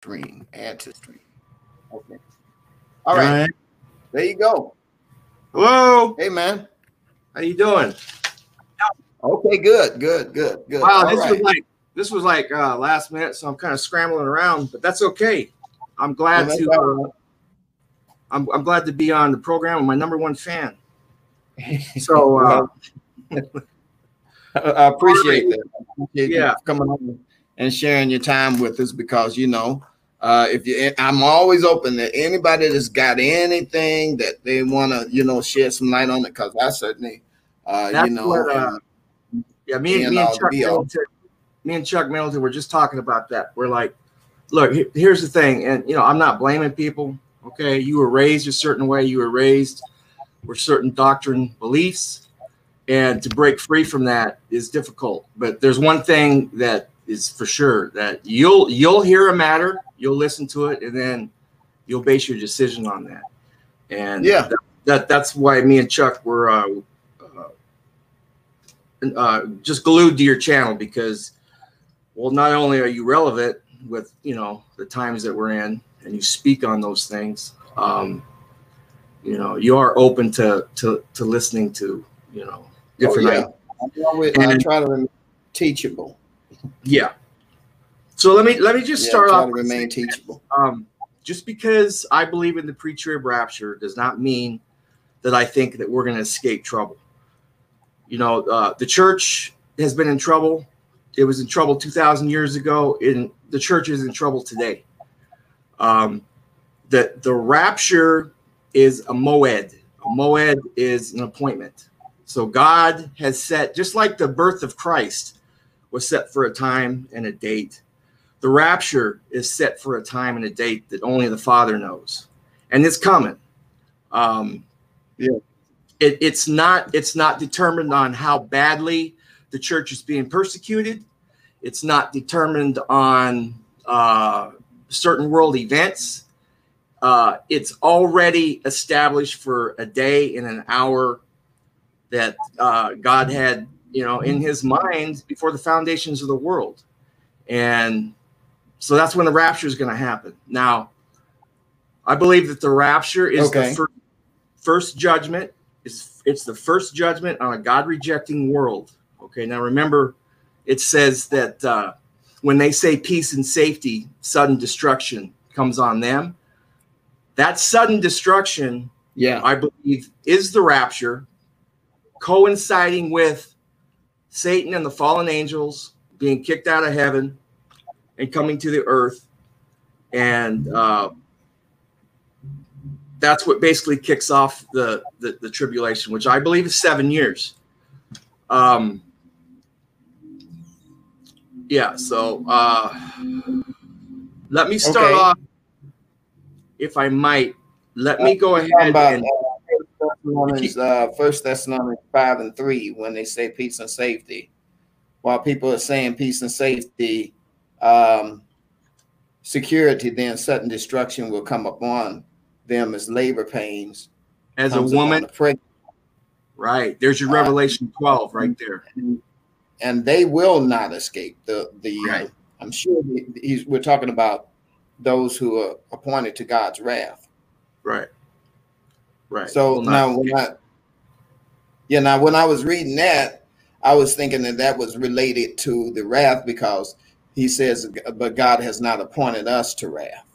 stream. Add to stream. Okay. All right. All right. There you go. Hello. Hey, man. How you doing? Okay, good, good, good, good. Wow, this was like last minute, so I'm kind of scrambling around, but that's okay. I'm glad I'm glad to be on the program. I'm my #1 fan. So I appreciate that. I appreciate you coming on and sharing your time with us, because you know, I'm always open to anybody that's got anything that they want to, you know, shed some light on it, because I certainly, you know. What, yeah, me and Chuck Middleton were just talking about that. We're like, look, here's the thing. And, you know, I'm not blaming people. Okay. You were raised a certain way. You were raised with certain doctrine beliefs. And to break free from that is difficult. But there's one thing that is for sure, that you'll hear a matter, you'll listen to it, and then you'll base your decision on that. And yeah, that's why me and Chuck were, just glued to your channel, because, well, not only are you relevant with, you know, the times that we're in, and you speak on those things, you know, you are open to listening to, you know, different. I try to remain teachable. Yeah. So let me just start off. Remain teachable. Just because I believe in the pre-trib rapture does not mean that I think that we're going to escape trouble. You know, the church has been in trouble. It was in trouble 2,000 years ago, and the church is in trouble today. The rapture is a moed. A moed is an appointment. So God has set, just like the birth of Christ was set for a time and a date, the rapture is set for a time and a date that only the Father knows. And it's coming. Yeah. It's not determined on how badly the church is being persecuted. It's not determined on certain world events. It's already established for a day and an hour that God had, you know, in his mind before the foundations of the world. And so that's when the rapture is going to happen. Now, I believe that the rapture is the first judgment. It's the first judgment on a God-rejecting world. Okay, now remember, it says that when they say peace and safety, sudden destruction comes on them. That sudden destruction, I believe, is the rapture, coinciding with Satan and the fallen angels being kicked out of heaven and coming to the earth. And that's what basically kicks off the tribulation, which I believe is 7 years. So let me start off, if I might. Let me go ahead and First Thessalonians 5:3, when they say peace and safety, while people are saying peace and safety, security, then sudden destruction will come upon them as labor pains, as a woman. Right. There's your Revelation 12 right there. And they will not escape the right. I'm sure we're talking about those who are appointed to God's wrath. Right. Right. So now when I was reading that, I was thinking that was related to the wrath, because he says, but God has not appointed us to wrath.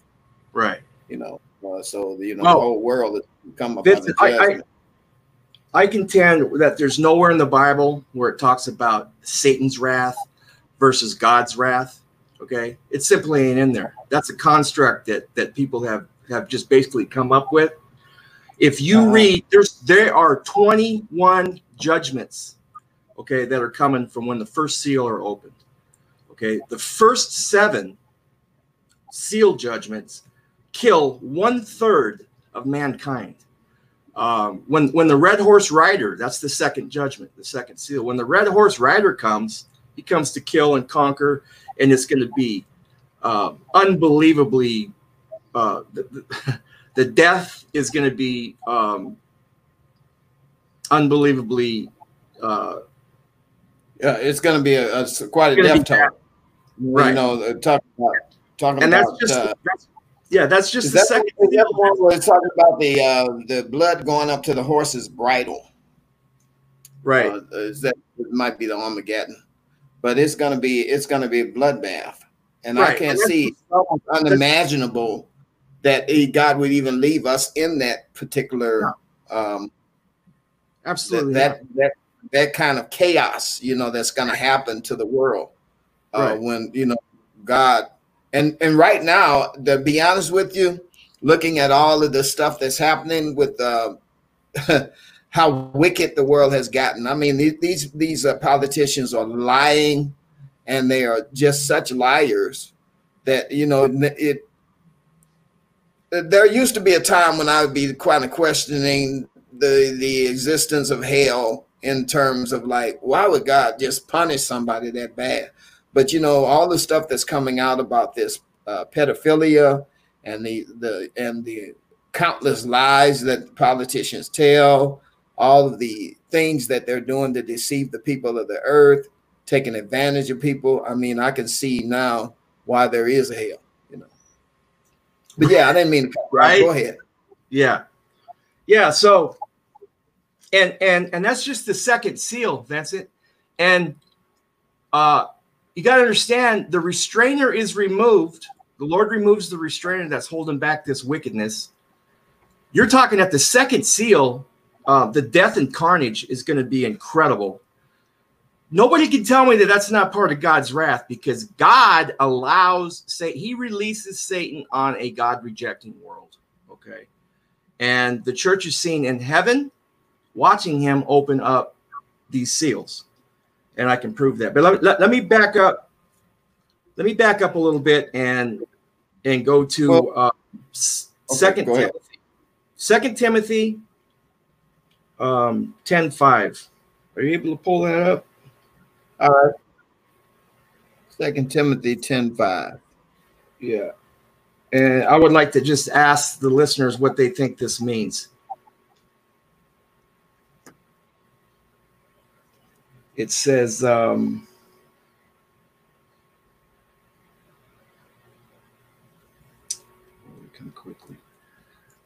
Right. You know, so, you know, the whole world has come upon the judgment. I contend that there's nowhere in the Bible where it talks about Satan's wrath versus God's wrath. Okay. It simply ain't in there. That's a construct that people have just basically come up with. If you read, there are 21 judgments, okay, that are coming from when the first seal are opened. Okay. The first 7 seal judgments kill 1/3 of mankind. When the red horse rider, that's the second judgment, the second seal. When the red horse rider comes, he comes to kill and conquer, and it's going to be unbelievably. The death is going to be unbelievably. It's going to be quite a death toll. Right. You know, talking about talking and about. And that's just the second. The other one was talking about the blood going up to the horse's bridle. Right. That might be the Armageddon, but it's gonna be a bloodbath, and right. I can't see it's almost unimaginable that God would even leave us in that particular. No. Absolutely. That kind of chaos, you know, that's going to happen to the world right. when, you know, God. And right now, to be honest with you, looking at all of the stuff that's happening with how wicked the world has gotten. I mean, these politicians are lying, and they are just such liars that, you know, there used to be a time when I would be kind of questioning the existence of hell in terms of like, why would God just punish somebody that bad? But, you know, all the stuff that's coming out about this pedophilia and the countless lies that politicians tell, all of the things that they're doing to deceive the people of the earth, taking advantage of people. I mean, I can see now why there is a hell, you know. But yeah, I didn't mean to. Right. Go ahead. Yeah. Yeah. So. And that's just the second seal, Vincent. And you got to understand, the restrainer is removed. The Lord removes the restrainer that's holding back this wickedness. You're talking at the second seal, the death and carnage is going to be incredible. Nobody can tell me that that's not part of God's wrath, because God allows Satan. He releases Satan on a God-rejecting world. Okay, and the church is seen in heaven, watching him open up these seals. And I can prove that. But let me back up. Let me back up a little bit and go to Second Timothy 10:5. Are you able to pull that up? All right. 2 Timothy 10:5. Yeah. And I would like to just ask the listeners what they think this means. It says, come quickly.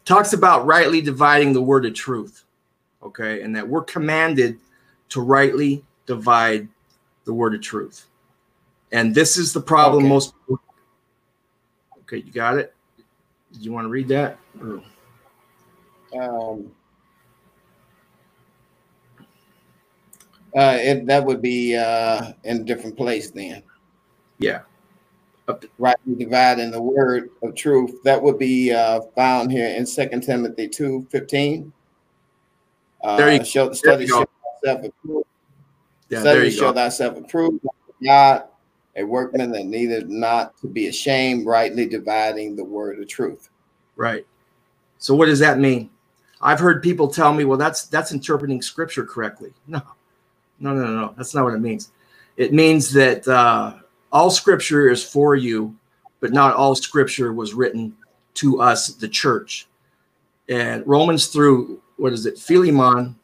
Talks about rightly dividing the word of truth, okay, and that we're commanded to rightly divide the word of truth. And this is the problem most people. Okay, you got it? Did you want to read that? Or? That would be in a different place then. Yeah. Rightly dividing the word of truth. That would be found here in 2 Timothy 2:15. There you go. Study show thyself approved. Yeah, study show thyself approved. God, a workman that needed not to be ashamed, rightly dividing the word of truth. Right. So what does that mean? I've heard people tell me, well, that's interpreting scripture correctly. No. That's not what it means. It means that all scripture is for you, but not all scripture was written to us, the church. And Romans through, Philemon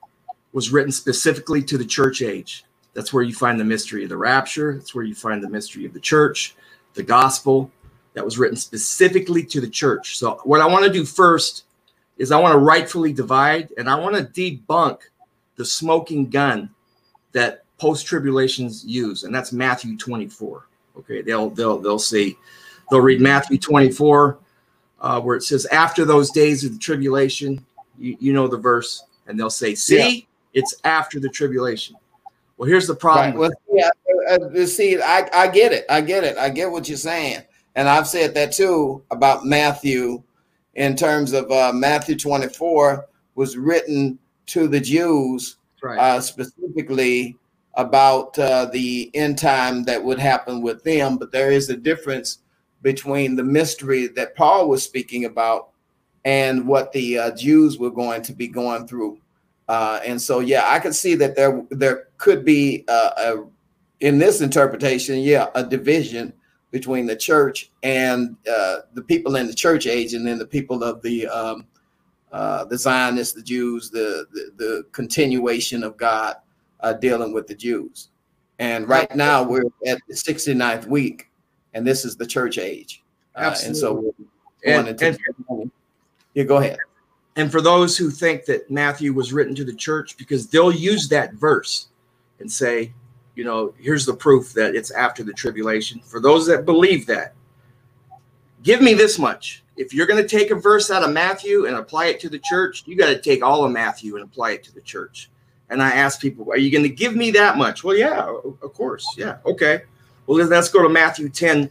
was written specifically to the church age. That's where you find the mystery of the rapture. That's where you find the mystery of the church, the gospel that was written specifically to the church. So what I want to do first is I want to rightfully divide, and I want to debunk the smoking gun that post-tribulations use, and that's Matthew 24. Okay, they'll read Matthew 24, where it says, "After those days of the tribulation," you know the verse, and they'll say, "See, yeah, it's after the tribulation." Well, here's the problem. Right. Well, yeah, see, I get it, I get what you're saying, and I've said that too about Matthew, in terms of Matthew 24 was written to the Jews. Right. Specifically about the end time that would happen with them. But there is a difference between the mystery that Paul was speaking about and what the Jews were going to be going through. And so, yeah, I could see that there could be, in this interpretation, yeah, a division between the church and the people in the church age, and then the people of the Zionists, the Jews, the continuation of God dealing with the Jews. And right now we're at the 69th week, and this is the church age. Absolutely. And so, yeah, go ahead. And for those who think that Matthew was written to the church, because they'll use that verse and say, you know, here's the proof that it's after the tribulation. For those that believe that, give me this much. If you're going to take a verse out of Matthew and apply it to the church, you got to take all of Matthew and apply it to the church. And I ask people, are you going to give me that much? Well, yeah, of course. Yeah. Okay. Well, let's go to Matthew 10:5,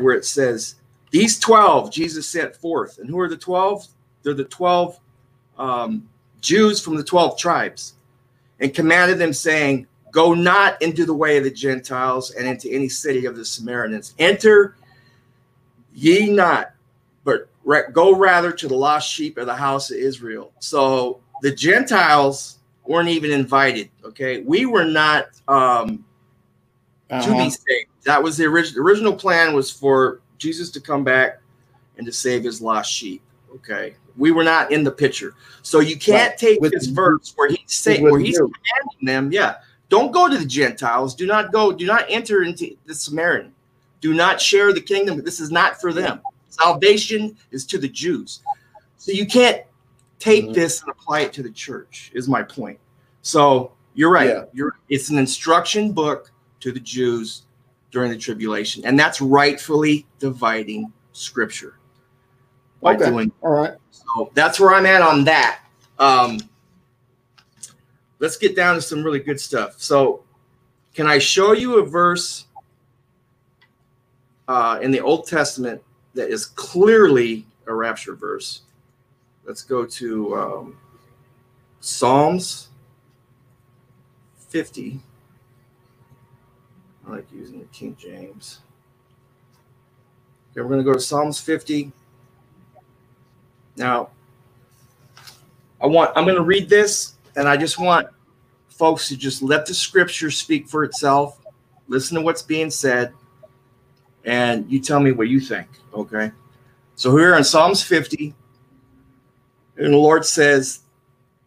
where it says, these 12 Jesus sent forth. And who are the 12? They're the 12 Jews from the 12 tribes, and commanded them, saying, go not into the way of the Gentiles and into any city of the Samaritans. Enter ye not, but go rather to the lost sheep of the house of Israel. So the Gentiles weren't even invited. Okay, we were not to be saved. That was the original plan, was for Jesus to come back and to save his lost sheep. Okay, we were not in the picture. So you can't take this verse where he's saying, where he's commanding them, yeah, don't go to the Gentiles. Do not go. Do not enter into the Samaritan. Do not share the kingdom. This is not for them. Salvation is to the Jews. So you can't take this and apply it to the church, is my point. So you're right. Yeah. It's an instruction book to the Jews during the tribulation, and that's rightfully dividing Scripture. Okay. All right. So that's where I'm at on that. Let's get down to some really good stuff. So can I show you a verse in the Old Testament that is clearly a rapture verse? Let's go to Psalms 50. I like using the King James. Okay, we're going to go to Psalms 50. Now, I'm going to read this, and I just want folks to just let the Scripture speak for itself. Listen to what's being said, and you tell me what you think, okay? So here in Psalms 50, and the Lord says,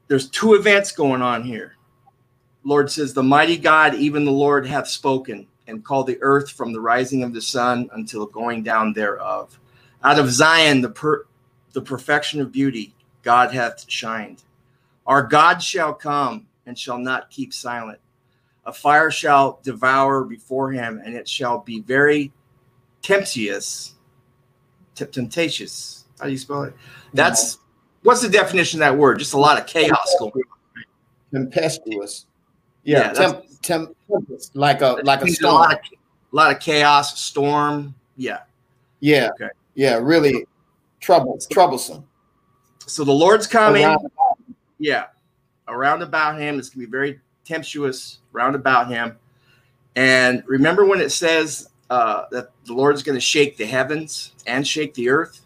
there's two events going on here. The Lord says, the mighty God, even the Lord, hath spoken, and called the earth from the rising of the sun until going down thereof. Out of Zion, the perfection of beauty, God hath shined. Our God shall come and shall not keep silent. A fire shall devour before him, and it shall be very temptatious. How do you spell it? That's what's the definition of that word? Just a lot of chaos going on. Tempestuous. Yeah, like a storm. A lot of chaos, storm. Yeah. Yeah. Okay. Yeah, really troublesome. So the Lord's coming. Yeah, around about him. It's going to be very tempestuous round about him. And remember when it says that the Lord's going to shake the heavens and shake the earth?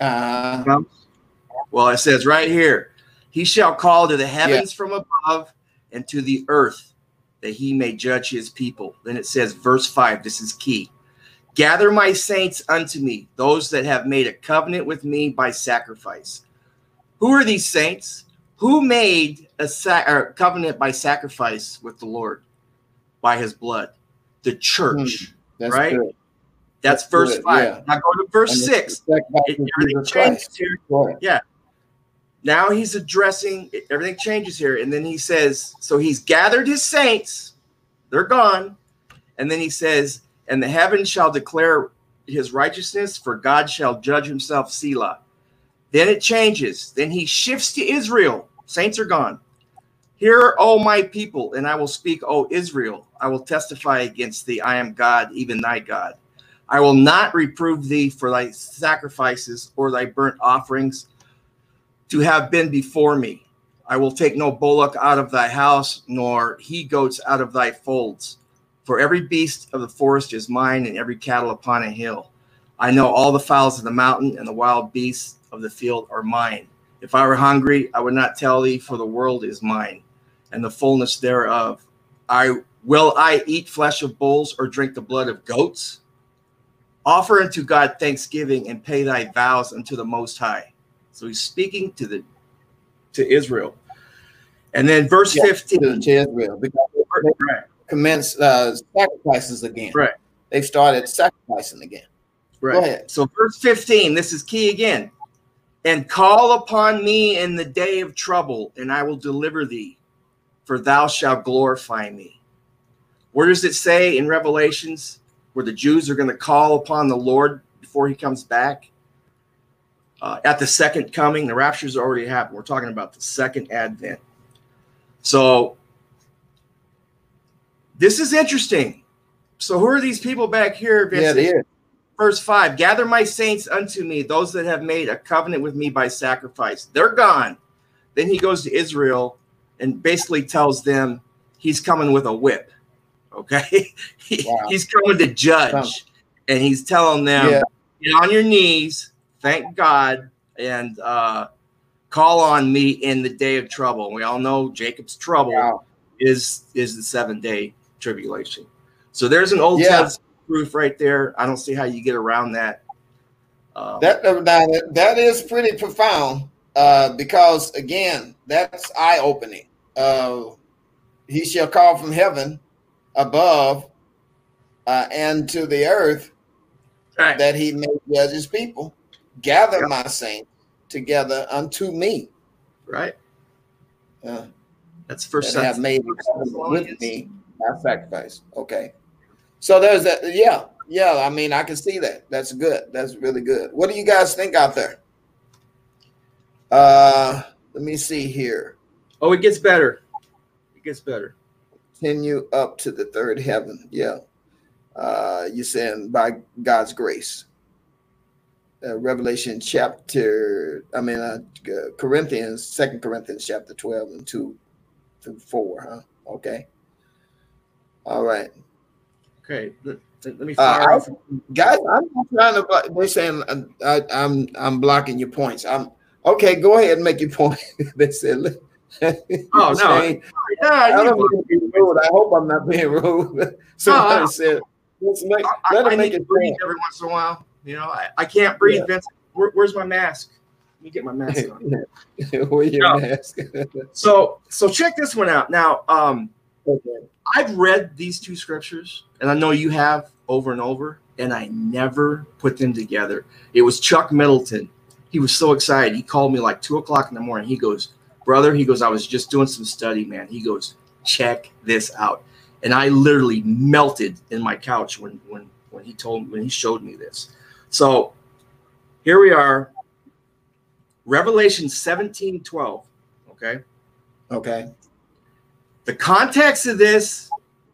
Well, it says right here, he shall call to the heavens from above and to the earth that he may judge his people. Then it says, verse 5, this is key. Gather my saints unto me, those that have made a covenant with me by sacrifice. Who are these saints? Who made a covenant by sacrifice with the Lord, by his blood? The church, that's right? Good. That's verse 5. Yeah. Now go to verse 6. Everything changes here. Yeah. Now he's addressing, everything changes here. And then he says, so he's gathered his saints. They're gone. And then he says, and the heavens shall declare his righteousness, for God shall judge himself, Selah. Then it changes. Then he shifts to Israel. Saints are gone. Hear, O my people, and I will speak, O Israel. I will testify against thee. I am God, even thy God. I will not reprove thee for thy sacrifices or thy burnt offerings to have been before me. I will take no bullock out of thy house, nor he-goats out of thy folds. For every beast of the forest is mine, and every cattle upon a hill. I know all the fowls of the mountain, and the wild beasts of the field are mine. If I were hungry, I would not tell thee, for the world is mine, and the fullness thereof. Will I eat flesh of bulls, or drink the blood of goats? Offer unto God thanksgiving, and pay thy vows unto the Most High. So he's speaking to Israel. And then verse 15. To Israel, because they commence sacrifices again. Right. They've started sacrificing again. Right. So verse 15, this is key again. And call upon me in the day of trouble, and I will deliver thee, for thou shalt glorify me. Where does it say in Revelations where the Jews are going to call upon the Lord before he comes back? At the second coming, the rapture's already happened. We're talking about the second advent. So this is interesting. So who are these people back here? Vincent? Yeah, they are. Verse 5, gather my saints unto me, those that have made a covenant with me by sacrifice. They're gone. Then he goes to Israel and basically tells them he's coming with a whip. Okay? Wow. He's coming to judge. And he's telling them, get on your knees, thank God, and call on me in the day of trouble. We all know Jacob's trouble is the 7-day tribulation. So there's an Old Testament proof right there. I don't see how you get around that. That is pretty profound because, again, that's eye-opening. He shall call from heaven above and to the earth that he may judge his people. Gather my saints together unto me. Right. That's first sentence. Have made with me my sacrifice. Okay. So there's that. Yeah. I mean, I can see that. That's good. That's really good. What do you guys think out there? Let me see here. Oh, it gets better. It gets better. Continue up to the third heaven. Yeah. You're saying by God's grace. Revelation chapter, Corinthians, 2 Corinthians chapter 12 and 2 through 4, huh? Okay. All right. Okay, let me fire off. Guys, I'm not trying to. They're saying I'm blocking your points. Okay. Go ahead and make your point. They said. Oh saying, no! I hope I'm not being rude. Somebody said, "Let him make it breathe every once in a while." You know, I can't breathe, Vincent. Where's my mask? Let me get my mask on. Where's your mask? so check this one out now. I've read these two scriptures, and I know you have over and over, and I never put them together. It was Chuck Middleton. He was so excited. He called me like 2 o'clock in the morning. He goes, brother, he goes, I was just doing some study, man. He goes, check this out. And I literally melted in my couch when he showed me this. So here we are. Revelation 17:12. Okay. Okay. The context of this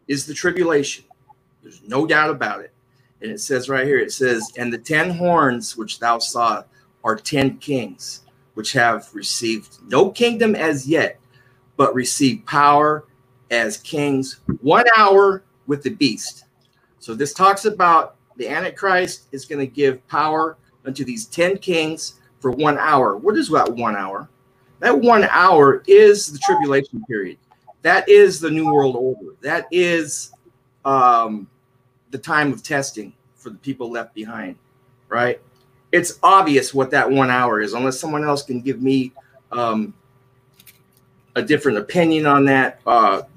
is the tribulation. There's no doubt about it. And it says right here, it says, and the 10 horns which thou saw are 10 kings, which have received no kingdom as yet, but receive power as kings 1 hour with the beast. So this talks about the Antichrist is going to give power unto these 10 kings for 1 hour. What is that 1 hour? That 1 hour is the tribulation period. That is the New World Order. That is the time of testing for the people left behind, right? It's obvious what that 1 hour is, unless someone else can give me a different opinion on that.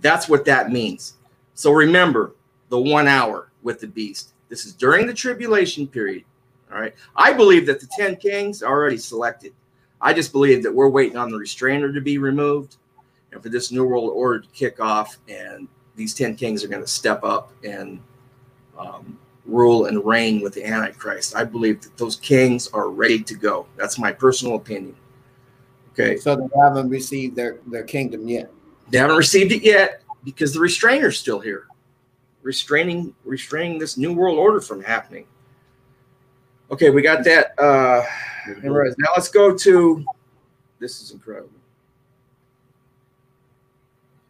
That's what that means. So remember the 1 hour with the beast. This is during the tribulation period, all right? I believe that the 10 kings are already selected. I just believe that we're waiting on the restrainer to be removed and for this New World Order to kick off, and these 10 kings are going to step up and rule and reign with the Antichrist. I believe that those kings are ready to go. That's my personal opinion. Okay. So they haven't received their kingdom yet. They haven't received it yet because the restrainer's still here, restraining this New World Order from happening. Okay, we got that. Now let's go to, this is incredible.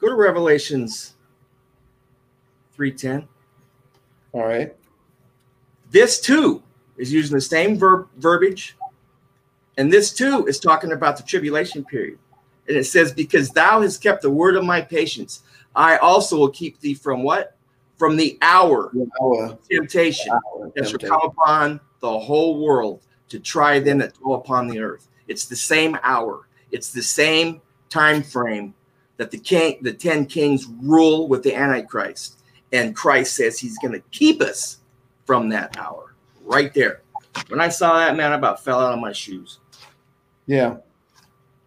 Go to Revelations 3:10. All right. This too is using the same verbiage. And this too is talking about the tribulation period. And it says, because thou hast kept the word of my patience, I also will keep thee from what? From the hour of temptation that shall come upon the whole world to try them that dwell upon the earth. It's the same hour. It's the same time frame that the 10 kings rule with the Antichrist. And Christ says he's going to keep us from that hour right there. When I saw that, man, I about fell out of my shoes. Yeah.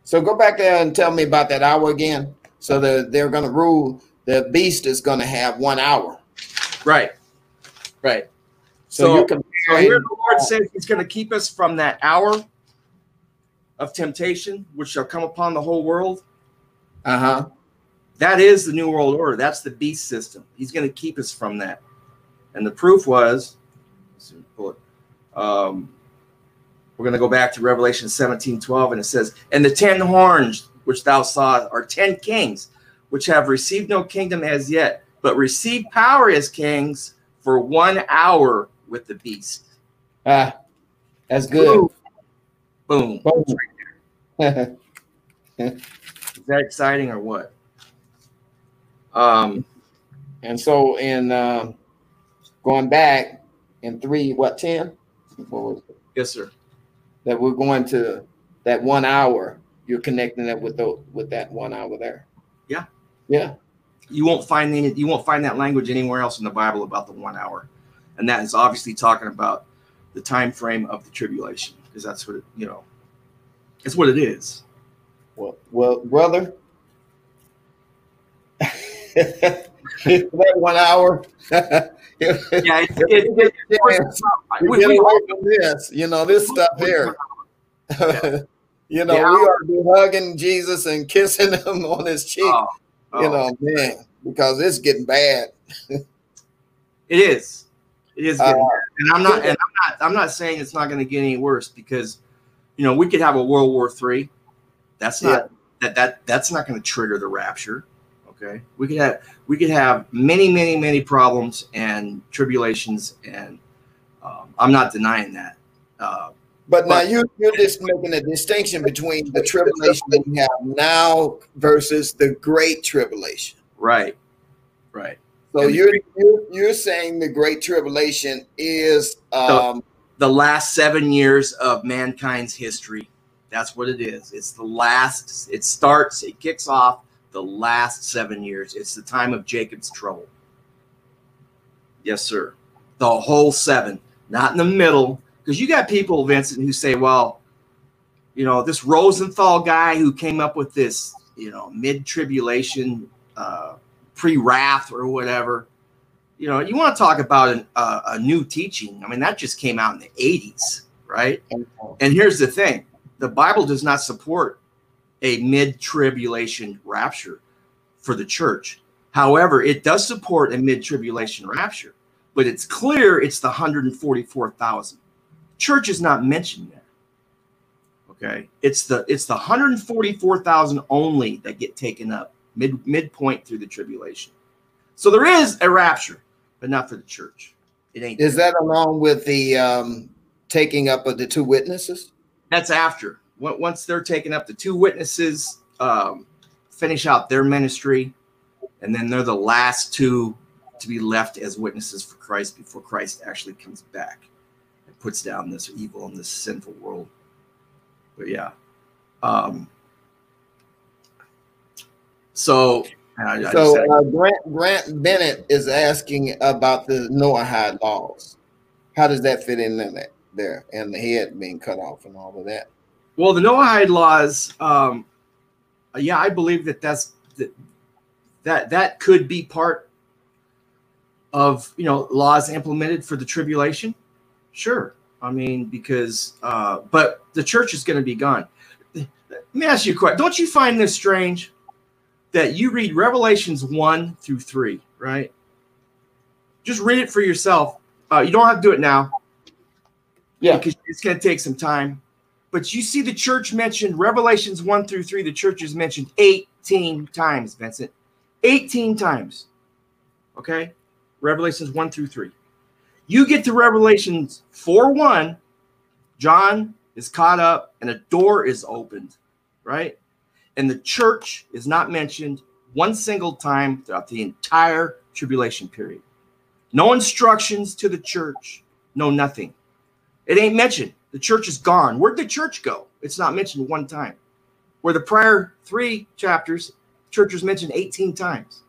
So go back there and tell me about that hour again. So they're going to rule. The beast is going to have 1 hour. Right. Right. So here the Lord says he's going to keep us from that hour of temptation, which shall come upon the whole world. Uh-huh. That is the New World Order. That's the beast system. He's going to keep us from that. And the proof was, we're going to go back to Revelation 17:12, and it says, and the 10 horns which thou sawest are 10 kings, which have received no kingdom as yet, but receive power as kings for 1 hour with the beast. Ah, that's good. Boom. Boom. Boom. Right there. Is that exciting or what? And so in going back in 3:10? What was it? Yes, sir. That we're going to that 1 hour. You're connecting that with that 1 hour there. Yeah. Yeah. You won't find that language anywhere else in the Bible about the 1 hour. And that is obviously talking about the time frame of the tribulation, because that's what it, you know, it's what it is. Well, brother. That 1 hour. This stuff here. Yeah. You know, we are hugging Jesus and kissing him on his cheek. You know, man, because it's getting bad. It is. It is getting bad. And I'm not saying it's not going to get any worse, because you know, we could have a World War III. That's not that's not going to trigger the rapture. Okay, we could have many problems and tribulations, and I'm not denying that. But now you're just making a distinction between the tribulation that we have now versus the great tribulation. Right, right. So you're saying the great tribulation is the last 7 years of mankind's history. That's what it is. It's the last. It starts. It kicks off. The last 7 years. It's the time of Jacob's trouble. Yes, sir. The whole seven, not in the middle. Because you got people, Vincent, who say, well, you know, this Rosenthal guy who came up with this, you know, mid-tribulation, pre-wrath or whatever. You know, you want to talk about a new teaching. I mean, that just came out in the 80s, right? And here's the thing. The Bible does not support a mid-tribulation rapture for the church. However, it does support a mid-tribulation rapture, but it's clear it's the 144,000. Church is not mentioned there. Okay, it's the 144,000 only that get taken up midpoint through the tribulation. So there is a rapture, but not for the church. It ain't. Is that along with the taking up of the two witnesses? That's after. Once they're taken up, the two witnesses finish out their ministry, and then they're the last two to be left as witnesses for Christ before Christ actually comes back and puts down this evil and this sinful world. But yeah. Grant Bennett is asking about the Noahide laws. How does that fit in there and the head being cut off and all of that? Well, the Noahide laws, I believe that could be part of, you know, laws implemented for the tribulation. Sure. I mean, because, but the church is going to be gone. Let me ask you a question. Don't you find this strange that you read Revelations 1-3, right? Just read it for yourself. You don't have to do it now. Yeah. Because it's going to take some time. But you see the church mentioned, Revelations 1-3, the church is mentioned 18 times, Vincent. 18 times. Okay? Revelations 1-3. You get to Revelations 4:1, John is caught up and a door is opened, right? And the church is not mentioned one single time throughout the entire tribulation period. No instructions to the church. No nothing. It ain't mentioned. The church is gone. Where'd the church go? It's not mentioned one time. Where the prior 3 chapters, church was mentioned 18 times.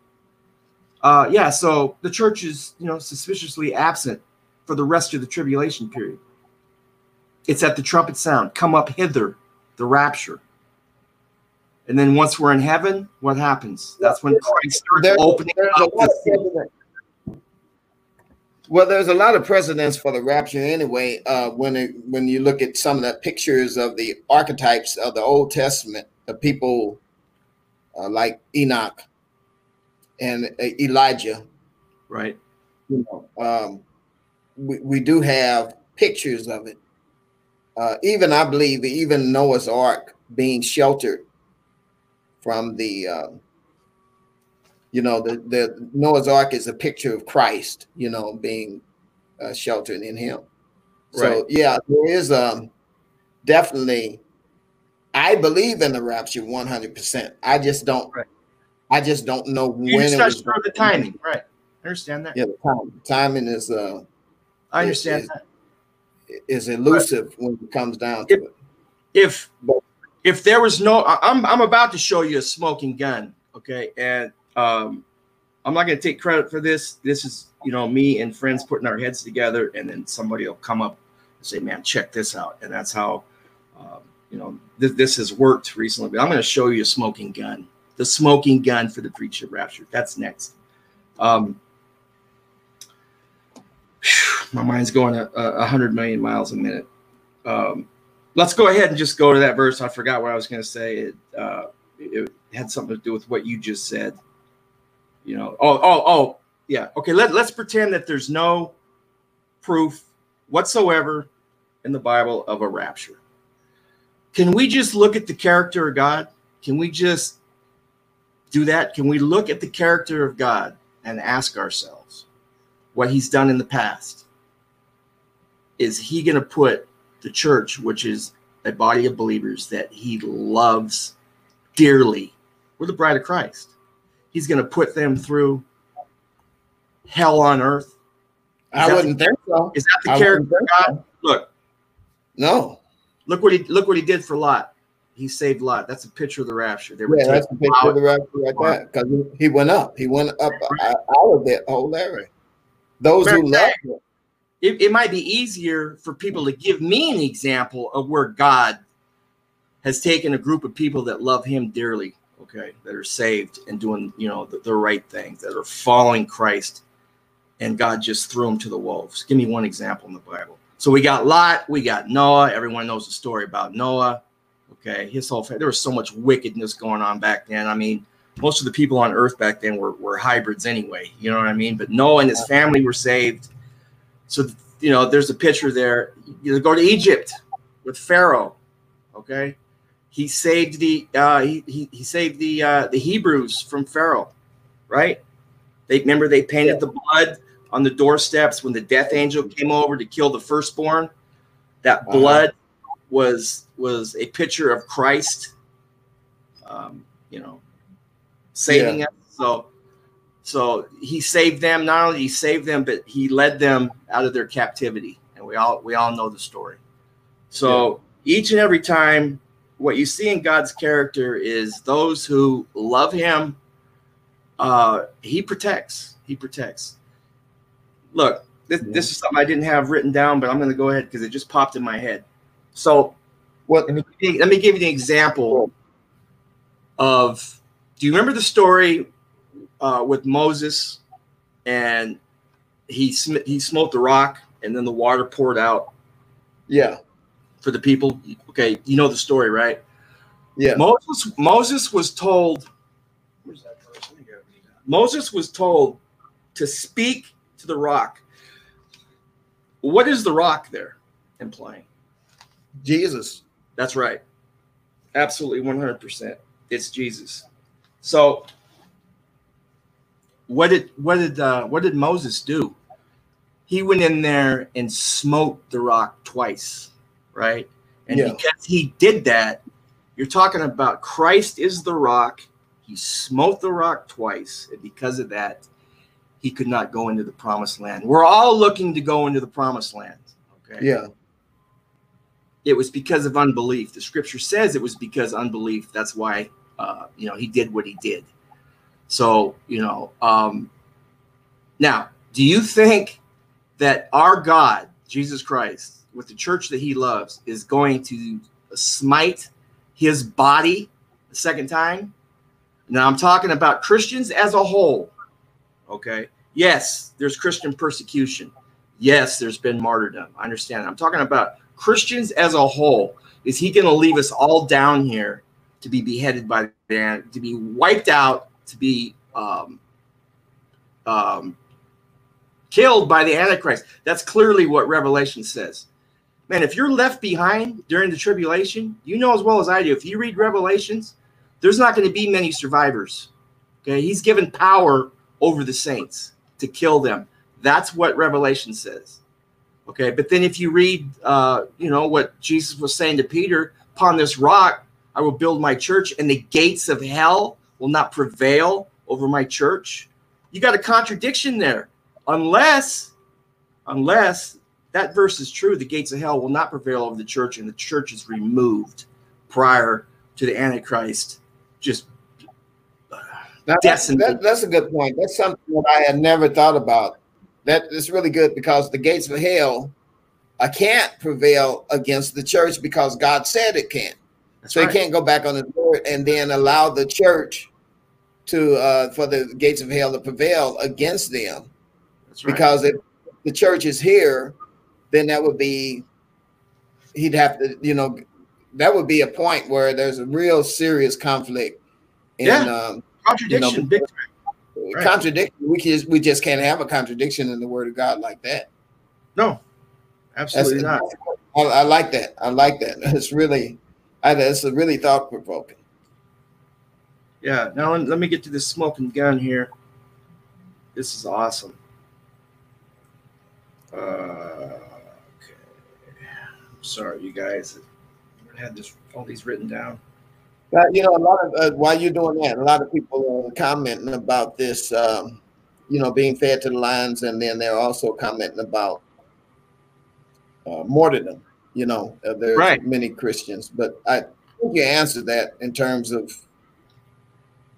So the church is, you know, suspiciously absent for the rest of the tribulation period. It's at the trumpet sound. Come up hither, the rapture. And then once we're in heaven, what happens? That's when Christ starts opening up the sea. Well, there's a lot of precedents for the rapture anyway. When you look at some of the pictures of the archetypes of the Old Testament, the people like Enoch and Elijah, right? You know, we do have pictures of it. Even I believe even Noah's Ark being sheltered from the, the Noah's Ark is a picture of Christ, you know, being sheltered in him. Right. So, yeah, there is definitely, I believe in the rapture 100%. I just don't know when it was. The timing, right. I understand that. Yeah, the timing is, I understand that. Is elusive when it comes down to it. If there was no, I'm about to show you a smoking gun, okay? And I'm not going to take credit for this. This is, you know, me and friends putting our heads together, and then somebody will come up and say, man, check this out. And that's how, this has worked recently. But I'm going to show you a smoking gun, the smoking gun for the preacher rapture. That's next. My mind's going 100 million miles a minute. Let's go ahead and just go to that verse. I forgot what I was going to say. It had something to do with what you just said. You know, oh, yeah. Okay, let's pretend that there's no proof whatsoever in the Bible of a rapture. Can we just look at the character of God? Can we just do that? Can we look at the character of God and ask ourselves what he's done in the past? Is he going to put the church, which is a body of believers that he loves dearly? We're the bride of Christ. He's going to put them through hell on earth. I wouldn't think so. Is that the character of God? Look. No. Look what he did for Lot. He saved Lot. That's a picture of the rapture. That's a picture of the rapture right there. Because he went up. He went up out of that whole area. Those who love him. It might be easier for people to give me an example of where God has taken a group of people that love him dearly, okay, that are saved and doing, the right things, that are following Christ, and God just threw them to the wolves. Give me one example in the Bible. So we got Lot, we got Noah. Everyone knows the story about Noah, okay? His whole family. There was so much wickedness going on back then. I mean, most of the people on earth back then were hybrids anyway, you know what I mean? But Noah and his family were saved. So, there's a picture there. You go to Egypt with Pharaoh, okay? He saved the Hebrews from Pharaoh, right? They painted the blood on the doorsteps when the death angel came over to kill the firstborn. That blood was a picture of Christ, saving us. So he saved them. Not only he saved them, but he led them out of their captivity, and we all know the story. So each and every time, what you see in God's character is those who love him. He protects. He protects. Look, this is something I didn't have written down, but I'm going to go ahead because it just popped in my head. So, let me give you the example of. Do you remember the story? With Moses, and he smote the rock, and then the water poured out. Yeah, for the people. Okay, you know the story, right? Yeah. Moses was told. Where's that verse? Moses was told to speak to the rock. What is the rock there implying? Jesus. That's right. Absolutely, 100%. It's Jesus. So. What did Moses do? He went in there and smote the rock twice, right? And because he did that, you're talking about Christ is the rock. He smote the rock twice, and because of that, he could not go into the promised land. We're all looking to go into the promised land. Okay. Yeah. It was because of unbelief. The scripture says it was because unbelief. That's why he did what he did. So, now, do you think that our God, Jesus Christ, with the church that he loves is going to smite his body the second time. Now I'm talking about Christians as a whole. Okay. Yes, there's Christian persecution. Yes, there's been martyrdom. I understand. I'm talking about Christians as a whole. Is he going to leave us all down here to be beheaded by the, to be wiped out, to be killed by the Antichrist? That's clearly what Revelation says. Man, if you're left behind during the tribulation, you know as well as I do, if you read Revelations, there's not going to be many survivors. Okay, he's given power over the saints to kill them. That's what Revelation says. Okay, but then if you read, you know, what Jesus was saying to Peter, upon this rock, I will build my church and the gates of hell will not prevail over my church. You got a contradiction there. Unless that verse is true, the gates of hell will not prevail over the church and the church is removed prior to the Antichrist. Just that's a good point. That's something that I had never thought about. That is really good, because the gates of hell can't prevail against the church because God said it can. That's so right. He can't go back on his word and then allow the church to for the gates of hell to prevail against them. That's right. Because if the church is here, then that would be, he'd have to, you know, that would be a point where there's a real serious conflict. And, yeah, contradiction. You know, right. Contradiction. We just can't have a contradiction in the Word of God like that. No, absolutely not. I like that. I like that. It's really, it's really thought provoking. Yeah. Now let me get to this smoking gun here. This is awesome. Okay. I'm sorry, you guys. I had this all these written down. You know, a lot of while you're doing that, a lot of people are commenting about this, you know, being fed to the lions, and then they're also commenting about martyrdom. You know, there's right. Many Christians, but I think you answered that in terms of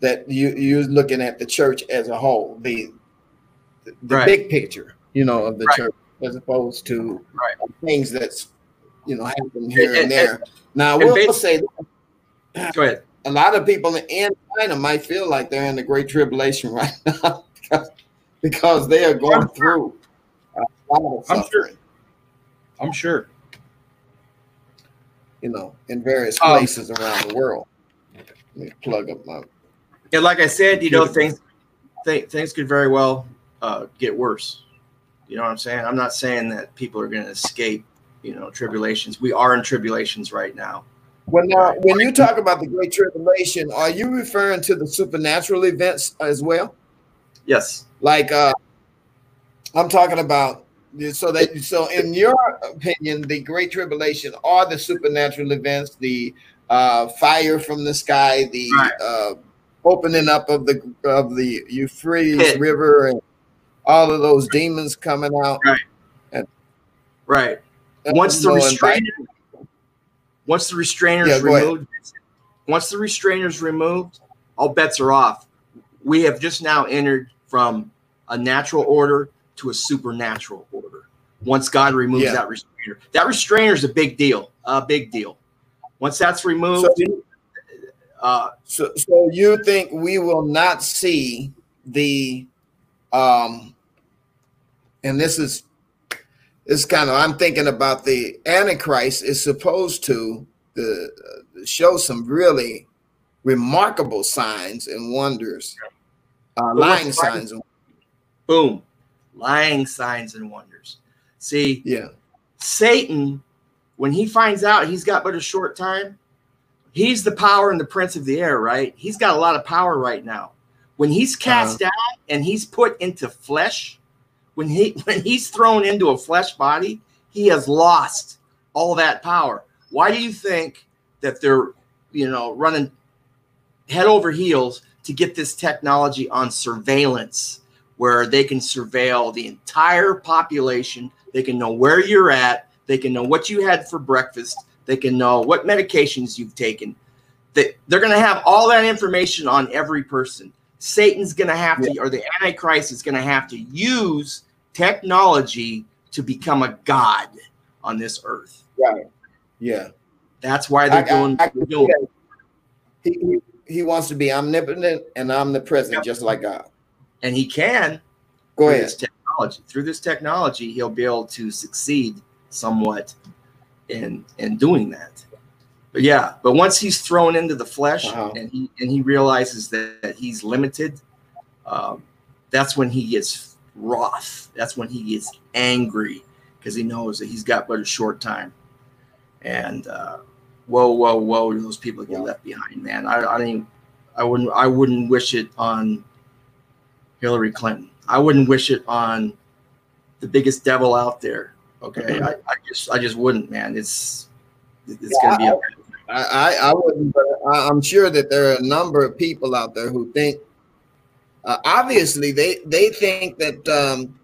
that you're looking at the church as a whole, the right. Big picture, you know, of the right. Church, as opposed to right. Things that's, you know, happen here and there. Now, we'll say that. Go ahead. A lot of people in China might feel like they're in the Great Tribulation right now because they are going through a lot of suffering. I'm sure. You know, in various places around the world. Let me plug up my. Yeah, like I said, you know, things could very well get worse. You know what I'm saying? I'm not saying that people are going to escape, you know, tribulations. We are in tribulations right now. Well, now, when you talk about the Great Tribulation, are you referring to the supernatural events as well? Yes. Like I'm talking about, so in your opinion, the Great Tribulation are the supernatural events, the fire from the sky, the right. Opening up of the Euphrates Pit. River, and all of those demons coming out. Right. Right. Once the restraint. Once the restrainer is removed, all bets are off. We have just now entered from a natural order to a supernatural order. Once God removes that restrainer is a big deal. A big deal. Once that's removed, so you think we will not see the, and this is. It's kind of, I'm thinking about the Antichrist is supposed to show some really remarkable signs and wonders, lying signs. And boom, lying signs and wonders. See, yeah, Satan, when he finds out he's got but a short time, he's the power and the prince of the air, right? He's got a lot of power right now. When he's cast out and he's put into flesh, when he's thrown into a flesh body, he has lost all that power. Why do you think that they're, you know, running head over heels to get this technology on surveillance, where they can surveil the entire population? They can know where you're at. They can know what you had for breakfast. They can know what medications you've taken. They're going to have all that information on every person. Satan's going to have to, or the Antichrist is going to have to use technology to become a god, on this earth. Right. Yeah. That's why they're doing it. He wants to be omnipotent and omnipresent, just like God. And he can. Go ahead. Through this technology, he'll be able to succeed somewhat in doing that. But yeah, but once he's thrown into the flesh and he realizes that he's limited, that's when he gets wroth. That's when he gets angry, because he knows that he's got but a short time. And whoa, those people get left behind, man. I wouldn't wish it on Hillary Clinton. I wouldn't wish it on the biggest devil out there. Okay, I just wouldn't, man. It's gonna be. I wouldn't, but I'm sure that there are a number of people out there who think. Obviously, they think that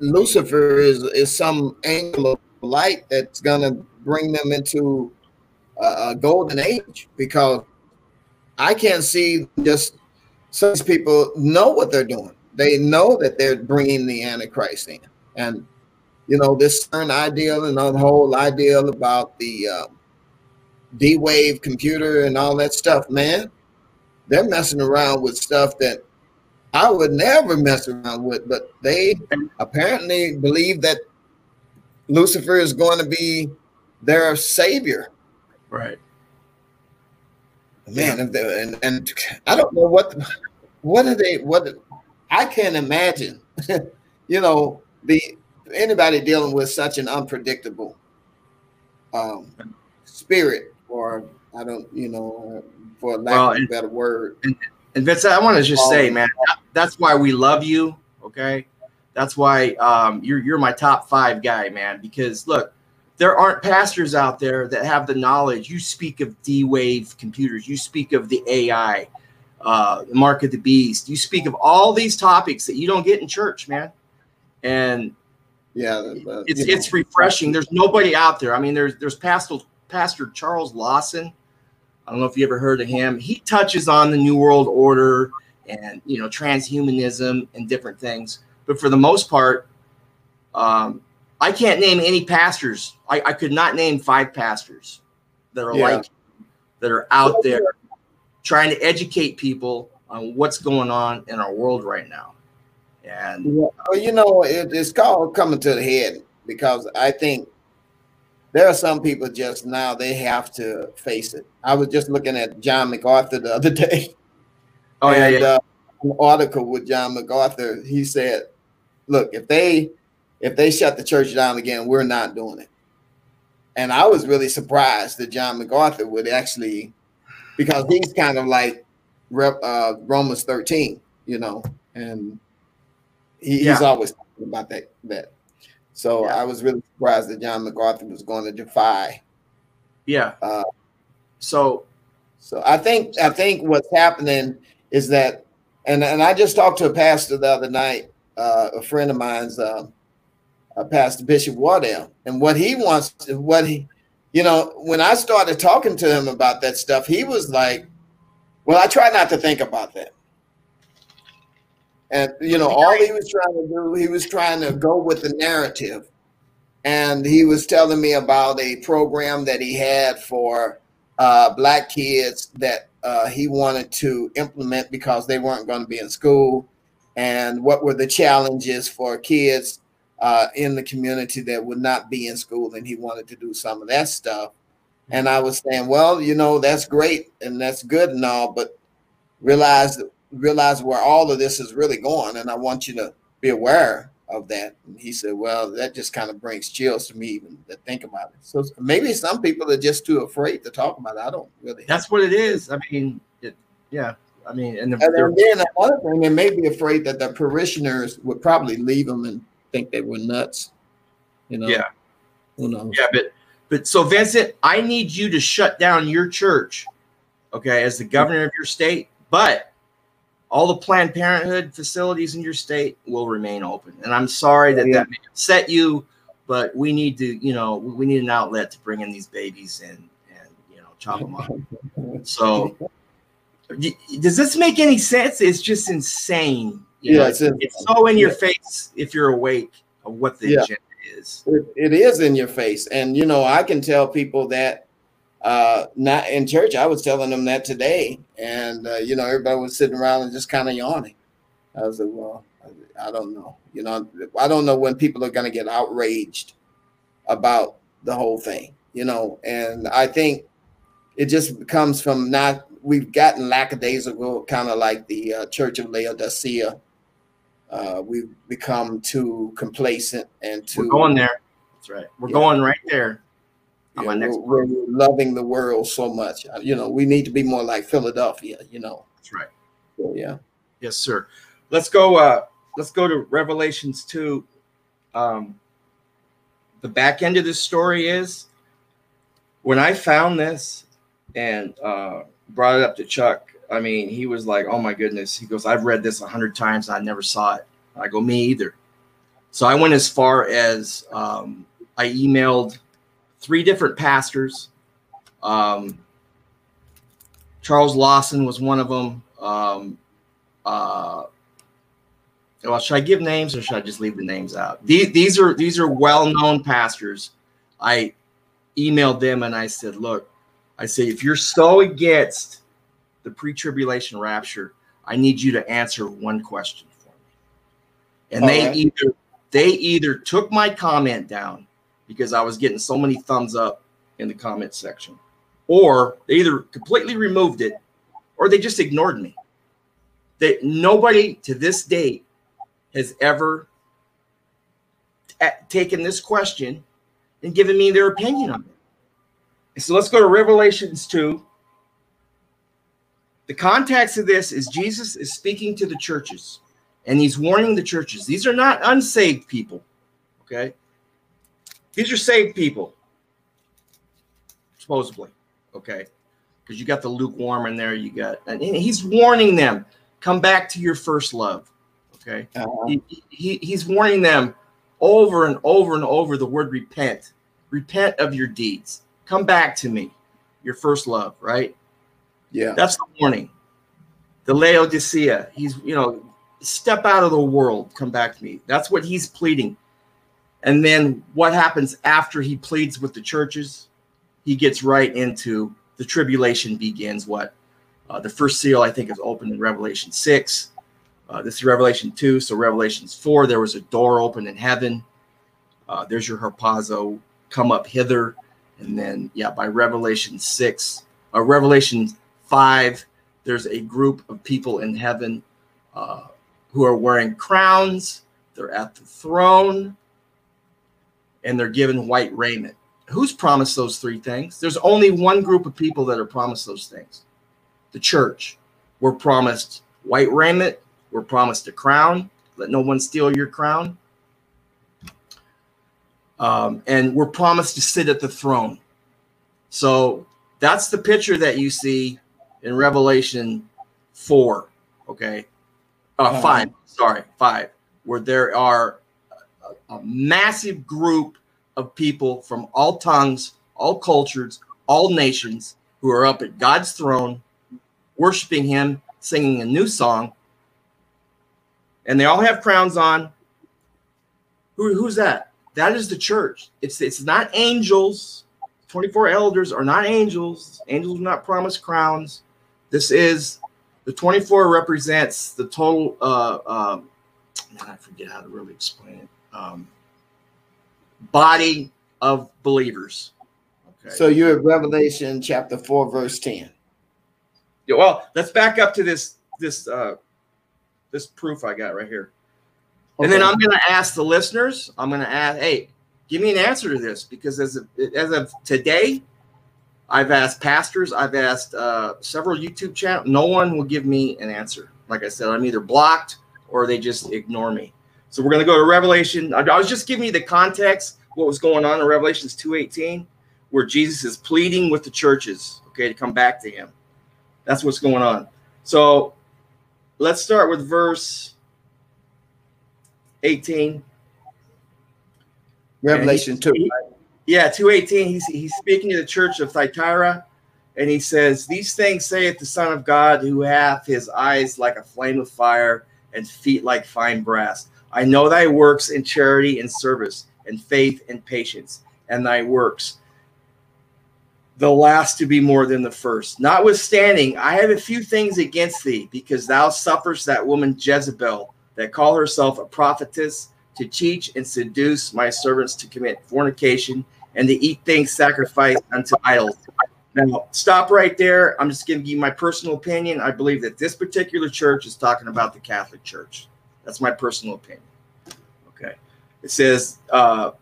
Lucifer is some angel of light that's gonna bring them into a golden age, because I can't see just some people know what they're doing. They know that they're bringing the Antichrist in, and you know this certain ideal and the whole ideal about the D-Wave computer and all that stuff. Man, they're messing around with stuff that I would never mess around with, but they apparently believe that Lucifer is going to be their savior. Right. Man, and I don't know what I can't imagine, you know, anybody dealing with such an unpredictable spirit, or I don't, you know, for lack of a better word. And Vince, I want to just say, man, that's why we love you. Okay. That's why you're my top 5 guy, man, because look, there aren't pastors out there that have the knowledge. You speak of D-Wave computers. You speak of the AI, the mark of the beast. You speak of all these topics that you don't get in church, man. And yeah, it's refreshing. There's nobody out there. I mean, there's Pastor Charles Lawson. I don't know if you ever heard of him. He touches on the New World Order and, you know, transhumanism and different things. But for the most part, I can't name any pastors. I could not name 5 pastors that are like that are out there trying to educate people on what's going on in our world right now. And well, you know, it's called coming to the head, because I think there are some people just now they have to face it. I was just looking at John MacArthur the other day. Oh yeah, and, an article with John MacArthur. He said, "Look, if they shut the church down again, we're not doing it." And I was really surprised that John MacArthur would actually, because he's kind of like Romans 13, you know, and he's always talking about that. So I was really surprised that John MacArthur was going to defy. Yeah. So I think what's happening is that, and I just talked to a pastor the other night, a friend of mine's, Pastor Bishop Waddell, and you know, when I started talking to him about that stuff, he was like, well, I try not to think about that. And, you know, all he was trying to do, he was trying to go with the narrative. And he was telling me about a program that he had for black kids that he wanted to implement because they weren't going to be in school. And what were the challenges for kids in the community that would not be in school, and he wanted to do some of that stuff. And I was saying, well, you know, that's great and that's good and all, but realize where all of this is really going, and I want you to be aware of that. And he said, well, that just kind of brings chills to me even to think about it. So maybe some people are just too afraid to talk about it. I don't really. That's what it is. I mean, and then another thing, they may be afraid that their parishioners would probably leave them and think they were nuts, you know. Yeah. Who knows? Yeah, but so Vincent, I need you to shut down your church, okay, as the governor of your state, but all the Planned Parenthood facilities in your state will remain open. And I'm sorry that may upset you, but we need to, you know, we need an outlet to bring in these babies and you know, chop them up. So does this make any sense? It's just insane. You know, it's so in your face if you're awake of what the agenda is. It is in your face. And, you know, I can tell people that not in church. I was telling them that today. And, you know, everybody was sitting around and just kind of yawning. I was like, well, I don't know. You know, I don't know when people are going to get outraged about the whole thing, you know. And I think it just comes from not, we've gotten lackadaisical, kind of like the Church of Laodicea. We've become too complacent and too. We're going there. That's right. We're going right there. Yeah, we're loving the world so much. You know, we need to be more like Philadelphia, you know. That's right. So, yeah. Yes, sir. Let's go to Revelations 2. The back end of this story is when I found this and brought it up to Chuck, I mean, he was like, oh, my goodness. He goes, I've read this 100 times. And I never saw it. I go, me either. So I went as far as I emailed 3 different pastors. Charles Lawson was one of them. Well, should I give names or should I just leave the names out? These are well-known pastors. I emailed them and I said, look, I said, if you're so against the pre-tribulation rapture, I need you to answer one question for me. And they either took my comment down because I was getting so many thumbs up in the comment section, or they either completely removed it or they just ignored me. That nobody to this date has ever taken this question and given me their opinion on it. And so let's go to Revelations 2. The context of this is Jesus is speaking to the churches, and he's warning the churches. These are not unsaved people, okay? These are saved people, supposedly, okay? Because you got the lukewarm in there. And he's warning them, come back to your first love, okay? He's warning them over and over and over the word repent. Repent of your deeds. Come back to me, your first love, right? Yeah, that's the warning. The Laodicea, he's, you know, step out of the world, come back to me. That's what he's pleading. And then what happens after he pleads with the churches? He gets right into the tribulation begins. What? The first seal, I think, is opened in Revelation 6. This is Revelation 2. So Revelations 4, there was a door open in heaven. There's your harpazo, come up hither. And then, yeah, by Revelation 6, Revelation 5, there's a group of people in heaven who are wearing crowns. They're at the throne, and they're given white raiment. Who's promised those 3 things? There's only one group of people that are promised those things. The church. We're promised white raiment. We're promised a crown. Let no one steal your crown. And we're promised to sit at the throne. So that's the picture that you see in Revelation 4, okay? 5, where there are a massive group of people from all tongues, all cultures, all nations who are up at God's throne, worshiping him, singing a new song, and they all have crowns on. Who's that? That is the church. It's not angels. 24 elders are not angels. Angels are not promised crowns. This is the 24 represents the total. I forget how to really explain it. Body of believers. Okay. So you're at Revelation chapter 4, verse 10. Yeah, well, let's back up to this proof I got right here. Okay. And then I'm going to ask the listeners. I'm going to ask, hey, give me an answer to this, because as of today, I've asked pastors, I've asked several YouTube channels. No one will give me an answer. Like I said, I'm either blocked or they just ignore me. So we're going to go to Revelation. I was just giving you the context, what was going on in Revelations 2:18, where Jesus is pleading with the churches, okay, to come back to him. That's what's going on. So let's start with verse 18. Revelation 2. Yeah, 2:18. He's speaking to the church of Thyatira, and he says, these things saith the Son of God, who hath his eyes like a flame of fire and feet like fine brass. I know thy works in charity and service, and faith and patience and thy works, the last to be more than the first. Notwithstanding, I have a few things against thee, because thou sufferest that woman Jezebel, that call herself a prophetess, to teach and seduce my servants to commit fornication and to eat things sacrificed unto idols. Now, stop right there. I'm just giving you my personal opinion. I believe that this particular church is talking about the Catholic Church. That's my personal opinion. Okay. It says, let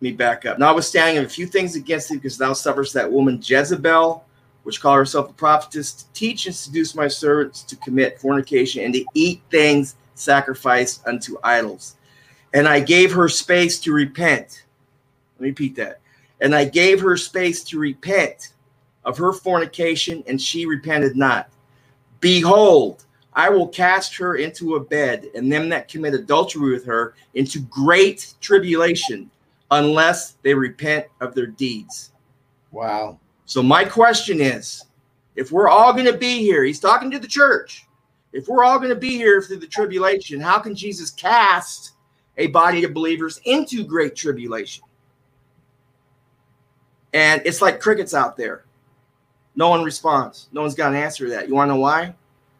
me back up. Notwithstanding, a few things against thee, because thou sufferest that woman Jezebel, which called herself a prophetess, to teach and seduce my servants to commit fornication and to eat things sacrificed unto idols. And I gave her space to repent. Let me repeat that. And I gave her space to repent of her fornication, and she repented not. Behold, I will cast her into a bed, and them that commit adultery with her into great tribulation, unless they repent of their deeds. Wow. So my question is, if we're all going to be here, he's talking to the church, if we're all going to be here through the tribulation, how can Jesus cast a body of believers into great tribulation? And it's like crickets out there. No one responds. No one's got an answer to that. You want to know why?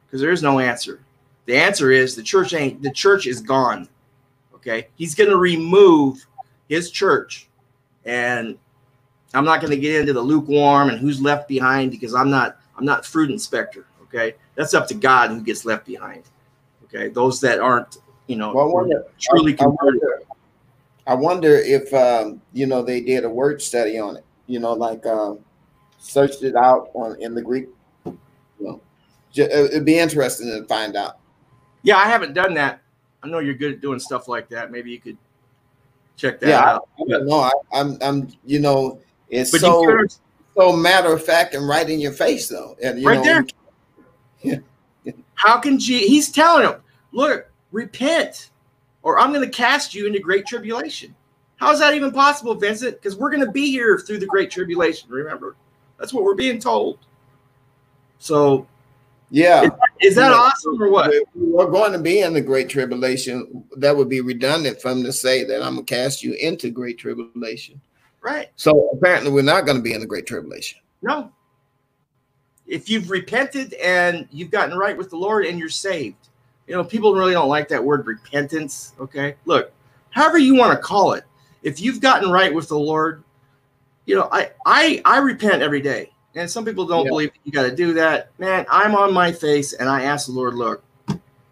Because there is no answer. The answer is the church is gone. Okay. He's going to remove his church. And I'm not going to get into the lukewarm and who's left behind, because I'm not fruit inspector. Okay. That's up to God who gets left behind. Okay. Those that aren't, you know, well, truly converted. I wonder if, you know, they did a word study on it, you know, like, searched it out in the Greek. Well, it'd be interesting to find out. Yeah, I haven't done that. I know you're good at doing stuff like that. Maybe you could check that out. I don't know. I'm you know, it's so matter of fact and right in your face though. And you there. Yeah. How can he's telling him, look, repent, or I'm going to cast you into great tribulation. How is that even possible, Vincent? Because we're going to be here through the great tribulation. Remember. That's what we're being told. So, yeah. Is that awesome or what? We're going to be in the great tribulation. That would be redundant for him to say that I'm going to cast you into great tribulation. Right. So apparently we're not going to be in the great tribulation. No. If you've repented and you've gotten right with the Lord and you're saved. You know, people really don't like that word repentance. Okay. Look, however you want to call it, if you've gotten right with the Lord, you know, I repent every day. And some people don't believe that you got to do that. Man, I'm on my face and I ask the Lord, look,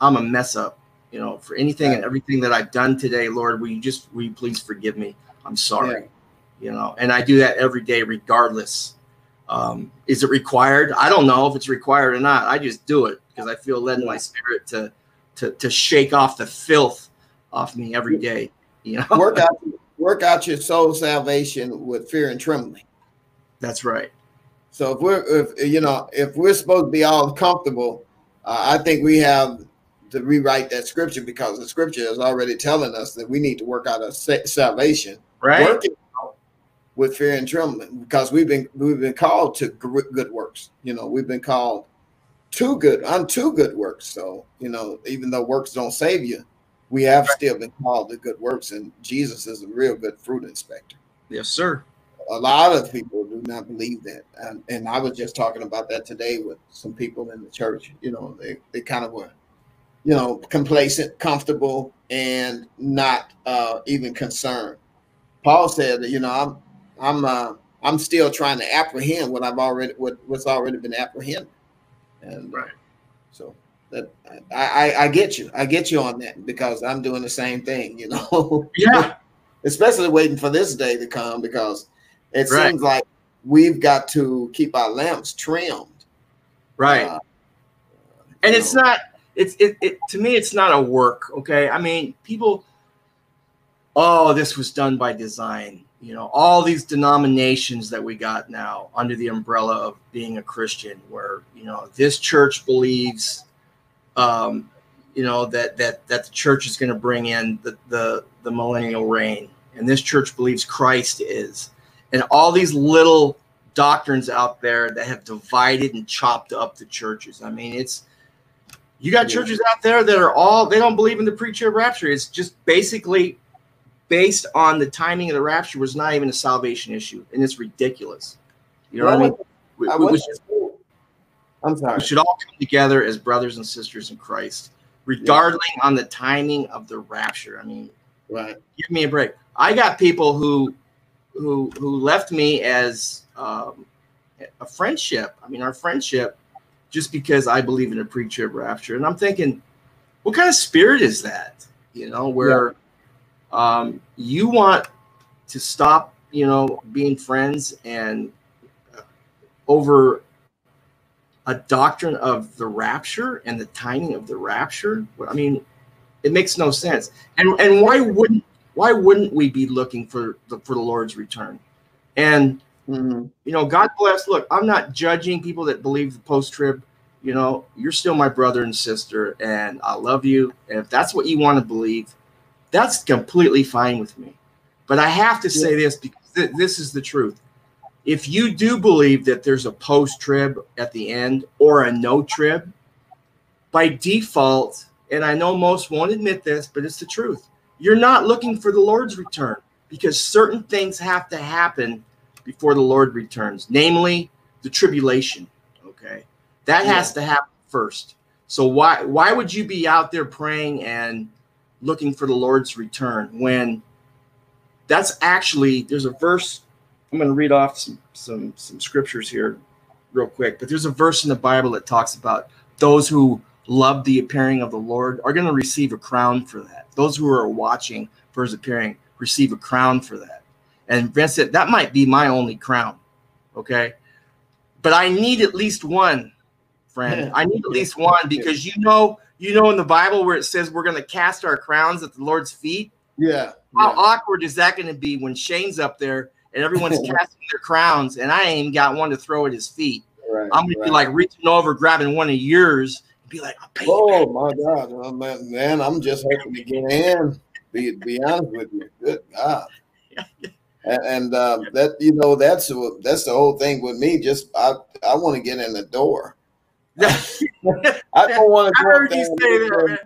I'm a mess up, you know, for anything and everything that I've done today. Lord, will you please forgive me? I'm sorry. You know, and I do that every day regardless. Is it required? I don't know if it's required or not. I just do it because I feel led in my spirit to shake off the filth off me every day. You know, Work out your soul's salvation with fear and trembling. That's right. So if we're supposed to be all comfortable, I think we have to rewrite that scripture, because the scripture is already telling us that we need to work out our salvation, right? Working out with fear and trembling, because we've been called to good works. You know, we've been called to unto good works. So you know, even though works don't save you, we have still been called to good works, and Jesus is a real good fruit inspector. Yes, sir. A lot of people do not believe that. And I was just talking about that today with some people in the church. You know, they kind of were, you know, complacent, comfortable, and not even concerned. Paul said that, you know, I'm still trying to apprehend what's already been apprehended. And right. So I get you. I get you on that, because I'm doing the same thing, you know. Yeah. Especially waiting for this day to come, because it seems like we've got to keep our lamps trimmed. Right. And it's not, to me, it's not a work. Okay. I mean, people, oh, this was done by design. You know, all these denominations that we got now under the umbrella of being a Christian, where, you know, this church believes, you know, that the church is going to bring in the millennial reign, and this church believes Christ is, and all these little doctrines out there that have divided and chopped up the churches. I mean, you got churches out there that they don't believe in the pre-trib rapture. It's just basically based on the timing of the rapture was not even a salvation issue, and it's ridiculous. You know what I mean? We should all come together as brothers and sisters in Christ, regardless on the timing of the rapture. I mean, give me a break. I got people who left me as a friendship. I mean, our friendship, just because I believe in a pre-trib rapture. And I'm thinking, what kind of spirit is that? You know, where you want to stop, you know, being friends and over a doctrine of the rapture and the timing of the rapture. I mean, it makes no sense. And why wouldn't we be looking for the Lord's return? And you know, God bless. Look, I'm not judging people that believe the post-trib. You know, you're still my brother and sister, and I love you. And if that's what you want to believe, that's completely fine with me. But I have to say this, because this is the truth. If you do believe that there's a post-trib at the end or a no-trib, by default, and I know most won't admit this, but it's the truth, you're not looking for the Lord's return, because certain things have to happen before the Lord returns, namely the tribulation. Okay, that has to happen first. So why would you be out there praying and looking for the Lord's return when that's actually, there's a verse, I'm going to read off some scriptures here real quick, but there's a verse in the Bible that talks about those who love the appearing of the Lord are going to receive a crown for that. Those who are watching for his appearing receive a crown for that. And Vincent, that might be my only crown, okay? But I need at least one, friend. I need at least one, because you know in the Bible where it says we're going to cast our crowns at the Lord's feet? Yeah. How awkward is that going to be when Shane's up there and everyone's casting their crowns and I ain't even got one to throw at his feet? Right, I'm going to be like reaching over, grabbing one of yours, and be like, I'll pay you back. Oh, my God. Man, I'm just hoping to get in, be honest with you. Good God. And that, you know, that's the whole thing with me. Just I want to get in the door. I don't want to go up there.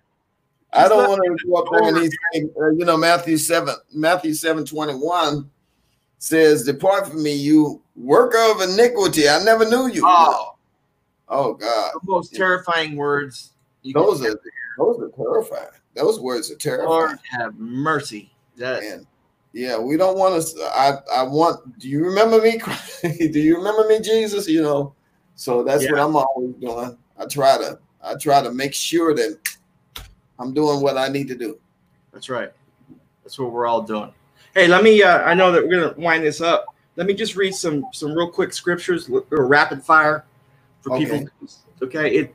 I don't want to go up there and he's saying, you know, Matthew 7:21 says, "Depart from me, you worker of iniquity. I never knew you." Oh God! The most terrifying words. Those are terrifying. Those words are terrifying. Lord have mercy. That. Yeah, we don't want to. I want. Do you remember me? Do you remember me, Jesus? You know, so that's what I'm always doing. I try to make sure that I'm doing what I need to do. That's right. That's what we're all doing. Hey, let me. I know that we're gonna wind this up. Let me just read some real quick scriptures or rapid fire for people. Okay.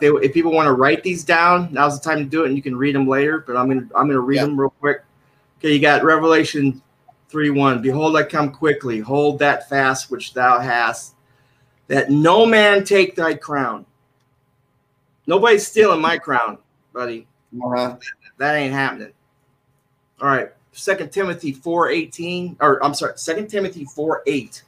If people want to write these down, now's the time to do it, and you can read them later. But I'm gonna read them real quick. Okay, you got Revelation 3:1. Behold, I come quickly. Hold that fast which thou hast, that no man take thy crown. Nobody's stealing my crown, buddy. That ain't happening. All right. 2 Timothy 4:8.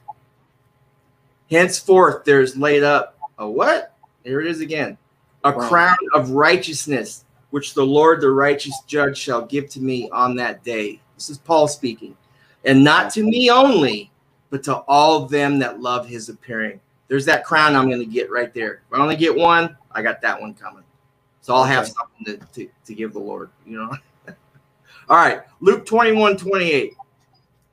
Henceforth there's laid up a what? Here it is again. A crown of righteousness, which the Lord, the righteous judge, shall give to me on that day. This is Paul speaking. And not to me only, but to all them that love his appearing. There's that crown I'm going to get right there. If I only get one, I got that one coming. So I'll have something to give the Lord, you know. All right, Luke 21:28.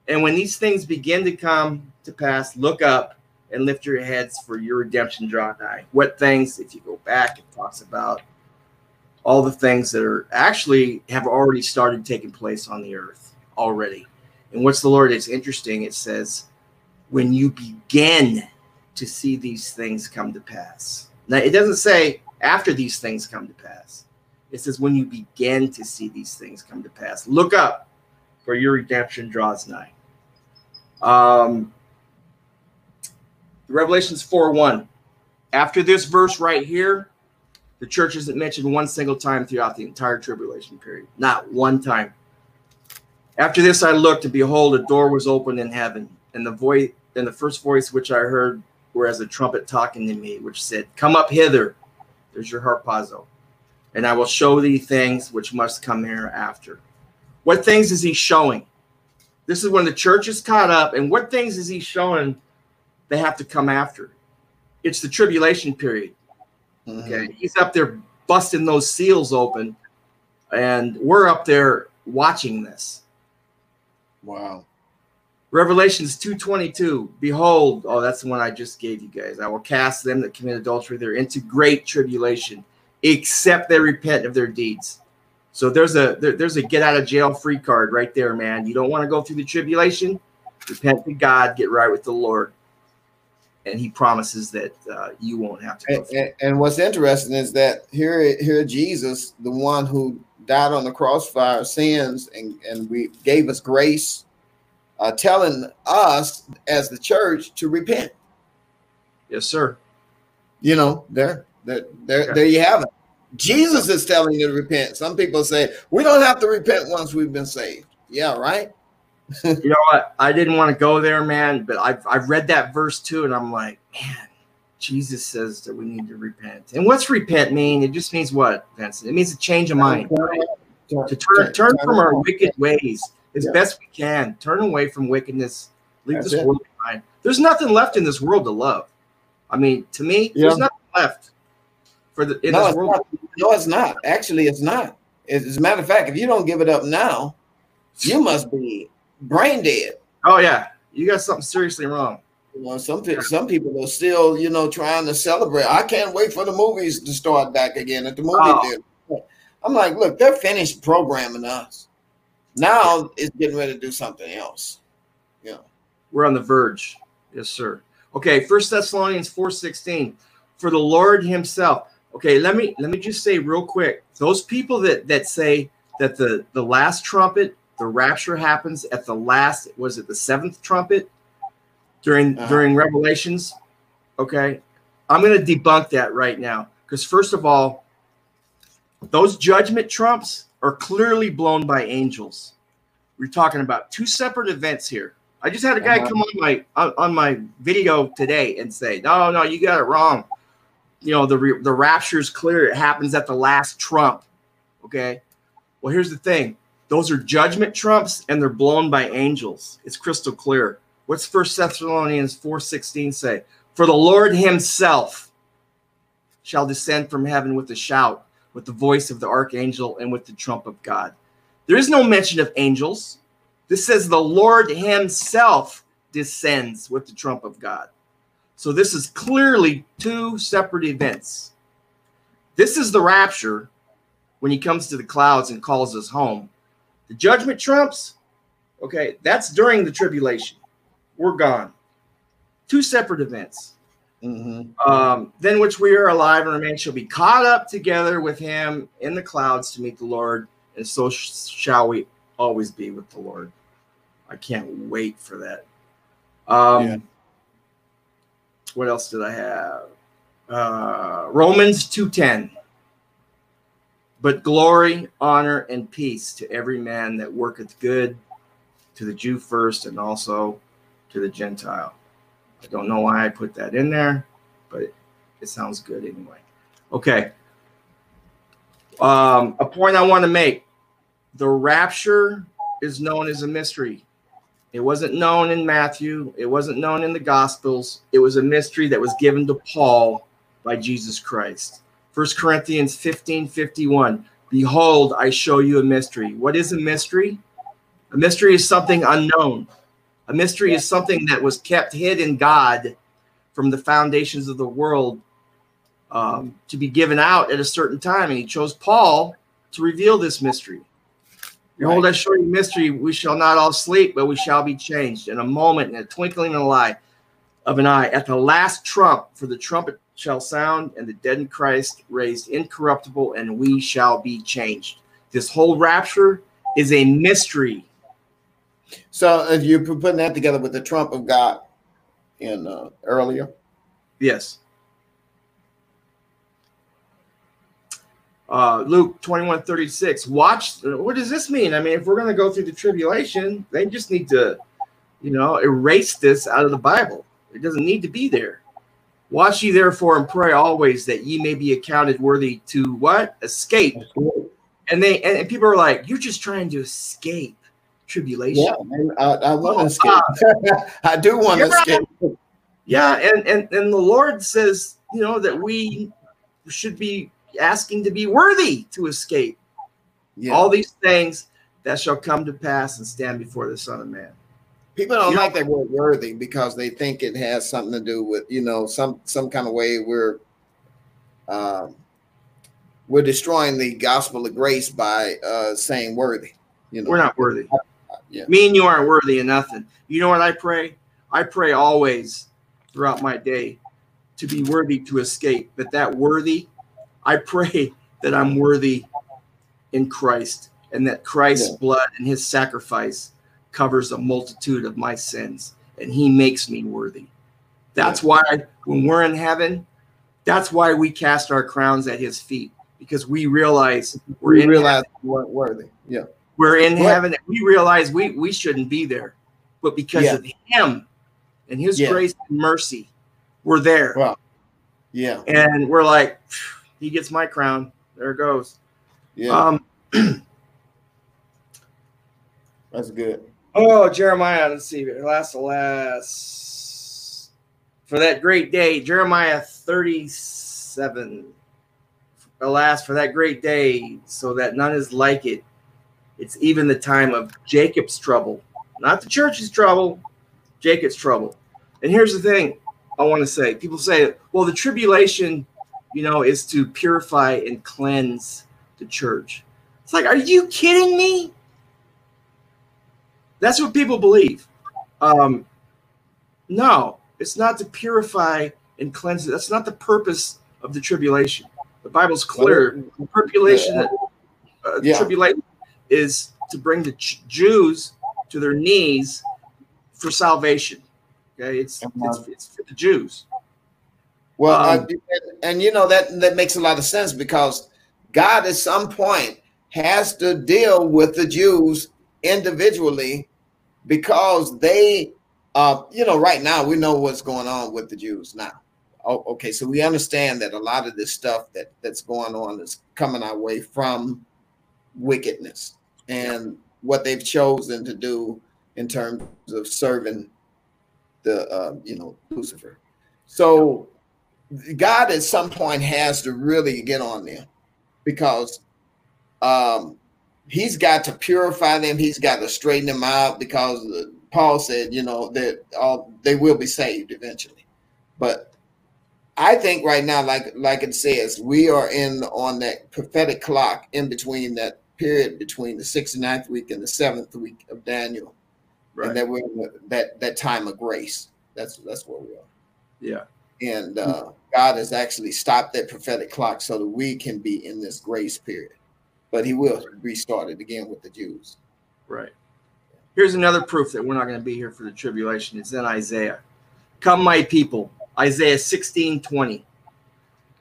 And when these things begin to come to pass, look up and lift your heads, for your redemption draw nigh. What things? If you go back, it talks about all the things that are actually have already started taking place on the earth already. And what's the Lord is interesting. It says, when you begin to see these things come to pass. Now, it doesn't say after these things come to pass. It says when you begin to see these things come to pass, look up, for your redemption draws nigh. Revelations 4:1. After this verse right here, the church isn't mentioned one single time throughout the entire tribulation period. Not one time. After this I looked, and behold, a door was opened in heaven, and the first voice which I heard were as a trumpet talking to me, which said, "Come up hither," there's your harpazo, "and I will show thee things which must come hereafter." What things is he showing? This is when the church is caught up. And what things is he showing they have to come after? It's the tribulation period. Okay, he's up there busting those seals open, and we're up there watching this. Wow. Revelations 2:22, behold, oh, that's the one I just gave you guys. I will cast them that commit adultery there into great tribulation, except they repent of their deeds. So there's a get out of jail free card right there, man. You don't want to go through the tribulation, repent to God, get right with the Lord. And he promises that you won't have to go through. And what's interesting is that here Jesus, the one who died on the cross for our sins and we gave us grace, telling us as the church to repent. Yes, sir. You know, there you have it. Jesus is telling you to repent. Some people say, we don't have to repent once we've been saved. Yeah, right? You know what? I didn't want to go there, man, but I've read that verse too, and I'm like, man, Jesus says that we need to repent. And what's repent mean? It just means what, Vincent? It means to change a mind. Right? To turn from our wicked ways. As best we can, turn away from wickedness, leave this world behind. There's nothing left in this world to love. I mean, to me, there's nothing left for the in this world. No, it's not. Actually, it's not. As a matter of fact, if you don't give it up now, you must be brain dead. Oh yeah, you got something seriously wrong. You know, some people are still, you know, trying to celebrate. I can't wait for the movies to start back again at the movie theater. I'm like, look, they're finished programming us. Now it's getting ready to do something else. Yeah. We're on the verge. Yes, sir. Okay, 1 Thessalonians 4:16. For the Lord himself. Okay, let me just say real quick. Those people that say that the last trumpet, the rapture happens at the last, was it the seventh trumpet during Revelations? Okay. I'm gonna debunk that right now. Because first of all, those judgment trumps are clearly blown by angels. We're talking about two separate events here. I just had a guy come on my video today and say, no, you got it wrong. You know, the rapture is clear. It happens at the last trump. Okay. Well, here's the thing. Those are judgment trumps and they're blown by angels. It's crystal clear. What's 1 Thessalonians 4:16 say? For the Lord himself shall descend from heaven with a shout, with the voice of the archangel, and with the trump of God. There is no mention of angels. This says the Lord himself descends with the trump of God. So this is clearly two separate events. This is the rapture when he comes to the clouds and calls us home. The judgment trumps, okay, that's during the tribulation. We're gone. Two separate events. Mm-hmm. Then which we are alive and remain shall be caught up together with him in the clouds to meet the Lord, and so shall we always be with the Lord. I can't wait for that. What else did I have? Romans 2:10. But glory, honor, and peace to every man that worketh good, to the Jew first and also to the Gentile. I don't know why I put that in there, but it sounds good anyway. Okay. A point I want to make. The rapture is known as a mystery. It wasn't known in Matthew. It wasn't known in the Gospels. It was a mystery that was given to Paul by Jesus Christ. 1 Corinthians 15:51. Behold, I show you a mystery. What is a mystery? A mystery is something unknown. A mystery is something that was kept hid in God from the foundations of the world to be given out at a certain time. And he chose Paul to reveal this mystery. Behold, I show you mystery. We shall not all sleep, but we shall be changed in a moment, in a twinkling of an eye, at the last trump. For the trumpet shall sound, and the dead in Christ raised incorruptible, and we shall be changed. This whole rapture is a mystery. So if you're putting that together with the trump of God in earlier. Yes. Luke 21:36. Watch. What does this mean? I mean, if we're going to go through the tribulation, they just need to, you know, erase this out of the Bible. It doesn't need to be there. Watch ye therefore and pray always that ye may be accounted worthy to what? Escape. And people are like, you're just trying to escape. tribulation. Yeah, man, I want to escape. I do want to escape. Right. Yeah, and the Lord says, you know, that we should be asking to be worthy to escape. Yeah. All these things that shall come to pass and stand before the Son of Man. People don't like that word worthy because they think it has something to do with, you know, some kind of way we're destroying the gospel of grace by saying worthy. You know, we're not worthy. Yeah. Me and you aren't worthy of nothing. You know what I pray? I pray always throughout my day to be worthy to escape. But that worthy, I pray that I'm worthy in Christ, and that Christ's blood and his sacrifice covers a multitude of my sins, and he makes me worthy. That's why when we're in heaven, that's why we cast our crowns at his feet, because we realize we weren't worthy. Yeah. We're in heaven, and we realize we shouldn't be there, but because of him and his grace and mercy, we're there. Wow. Yeah. And we're like, he gets my crown. There it goes. Yeah. That's good. Oh, Jeremiah, let's see. Alas, for that great day, Jeremiah 37. Alas, for that great day, so that none is like it. It's even the time of Jacob's trouble. Not the church's trouble, Jacob's trouble. And here's the thing I want to say. People say, well, the tribulation, you know, is to purify and cleanse the church. It's like, are you kidding me? That's what people believe. No, it's not to purify and cleanse. That's not the purpose of the tribulation. The Bible's clear. The tribulation, tribulation is to bring the Jews to their knees for salvation. Okay, it's for the Jews. Well, and you know that makes a lot of sense, because God at some point has to deal with the Jews individually, because they you know, right now we know what's going on with the Jews now. Okay, so we understand that a lot of this stuff that's going on is coming our way from wickedness and what they've chosen to do in terms of serving the you know, Lucifer. So God at some point has to really get on there, because he's got to purify them. He's got to straighten them out, because Paul said, you know, that they will be saved eventually. But I think right now, like it says, we are on that prophetic clock in between that period between the 69th week and the 7th week of Daniel. Right. And that we're in that time of grace. That's where we are. Yeah. And God has actually stopped that prophetic clock so that we can be in this grace period. But he will restart it again with the Jews. Right. Here's another proof that we're not going to be here for the tribulation. It's in Isaiah. Come, my people. Isaiah 16:20.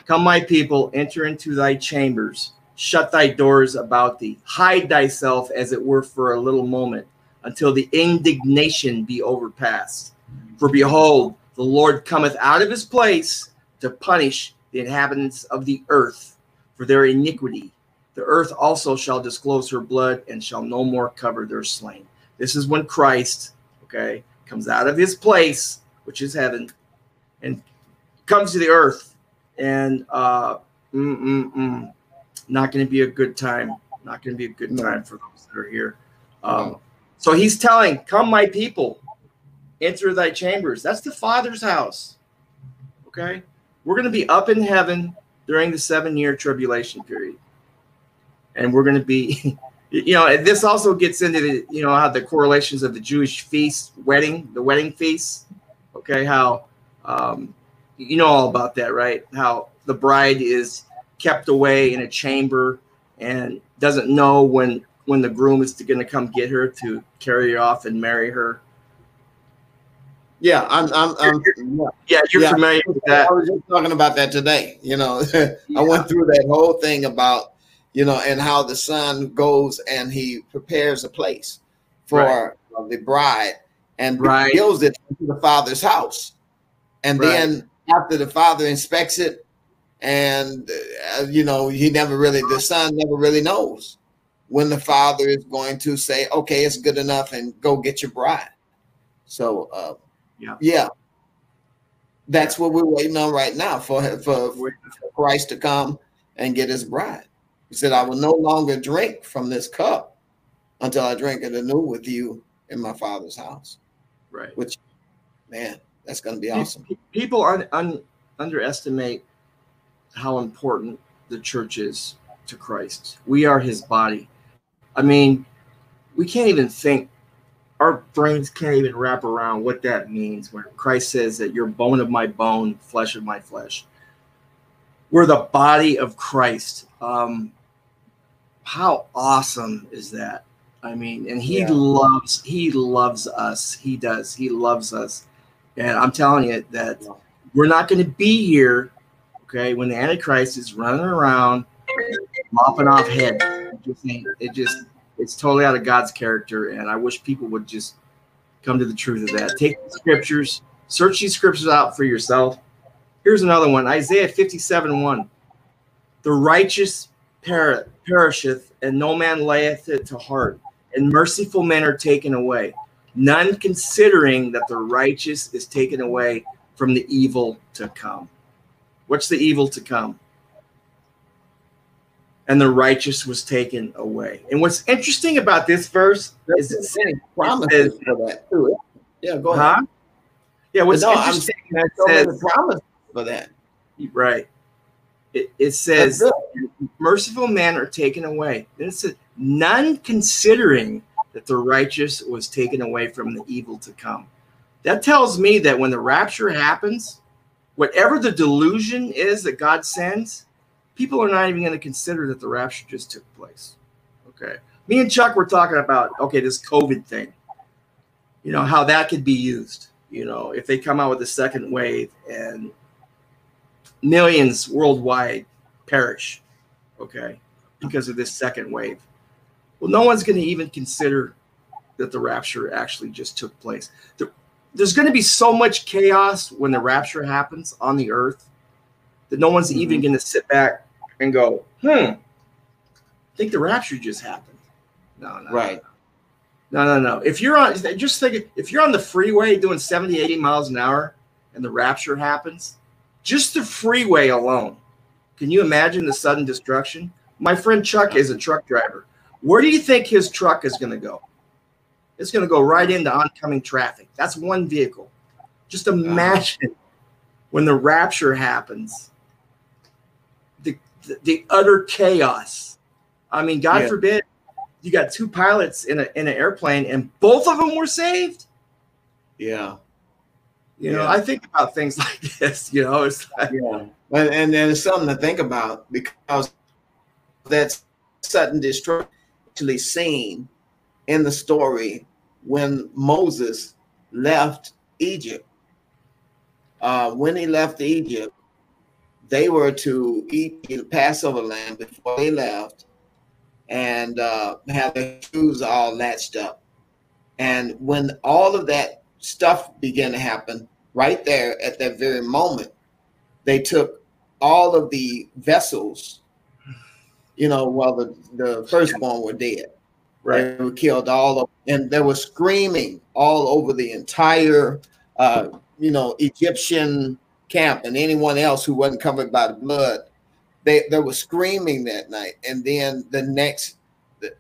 Come, my people, enter into thy chambers. Shut thy doors about thee. Hide thyself, as it were, for a little moment, until the indignation be overpassed. For behold, the Lord cometh out of his place to punish the inhabitants of the earth for their iniquity. The earth also shall disclose her blood, and shall no more cover their slain. This is when Christ, okay, comes out of his place, which is heaven, and comes to the earth. And not going to be a good time. Not going to be a good time for those that are here. So he's telling, come, my people, enter thy chambers. That's the Father's house. Okay. We're going to be up in heaven during the 7-year tribulation period. And we're going to be, you know, and this also gets into the, you know, how the correlations of the Jewish feast, the wedding feast. Okay. How, you know all about that, right? How the bride is kept away in a chamber and doesn't know when the groom is going to come get her to carry her off and marry her. Yeah. You're familiar with that. I was just talking about that today. You know, I went through that whole thing about, you know, and how the son goes and he prepares a place for the bride and builds it to the Father's house. And then after the Father inspects it, and, you know, the son never really knows. when the father is going to say, okay, it's good enough and go get your bride. So, yeah, that's what we're waiting on right now for Christ to come and get his bride. He said, I will no longer drink from this cup until I drink it anew with you in my father's house. Right. Which, man, that's going to be awesome. People underestimate how important the church is to Christ. We are his body. I mean, we can't even think, our brains can't even wrap around what that means when Christ says that you're bone of my bone, flesh of my flesh. We're the body of Christ. How awesome is that? I mean, and he loves us. He does. He loves us. And I'm telling you that we're not going to be here, okay, when the Antichrist is running around lopping off head. It's totally out of God's character. And I wish people would just come to the truth of that. Take the scriptures, search these scriptures out for yourself. Here's another one, Isaiah 57:1. The righteous perisheth, and no man layeth it to heart, and merciful men are taken away, none considering that the righteous is taken away from the evil to come. What's the evil to come? And the righteous was taken away. And what's interesting about this verse is it says for that too. Yeah, go ahead. Huh? Yeah, what's interesting is it says promise for that. Right. It says merciful men are taken away. Then it says none considering that the righteous was taken away from the evil to come. That tells me that when the rapture happens, whatever the delusion is that God sends, people are not even going to consider that the rapture just took place. Okay. Me and Chuck were talking about, okay, this COVID thing, you know, how that could be used, you know, if they come out with a second wave and millions worldwide perish, okay, because of this second wave. Well, no one's going to even consider that the rapture actually just took place. There's going to be so much chaos when the rapture happens on the earth that no one's even going to sit back and go, I think the rapture just happened. No. If you're on, just think, if you're on the freeway doing 70, 80 miles an hour and the rapture happens, just the freeway alone, can you imagine the sudden destruction? My friend Chuck is a truck driver. Where do you think his truck is going to go? It's going to go right into oncoming traffic. That's one vehicle. Just imagine when the rapture happens, the utter chaos. I mean, God forbid, you got two pilots in an airplane and both of them were saved. Yeah. You know, I think about things like this, you know, it's like, and there's something to think about, because that sudden destruction actually seen in the story when Moses left Egypt. When he left Egypt, they were to eat the Passover lamb before they left, and have their shoes all latched up. And when all of that stuff began to happen right there at that very moment, they took all of the vessels, you know, while the firstborn were dead. Right. They were killed all over, and they were screaming all over the entire, you know, Egyptian camp, and anyone else who wasn't covered by the blood. They were screaming that night. And then the next,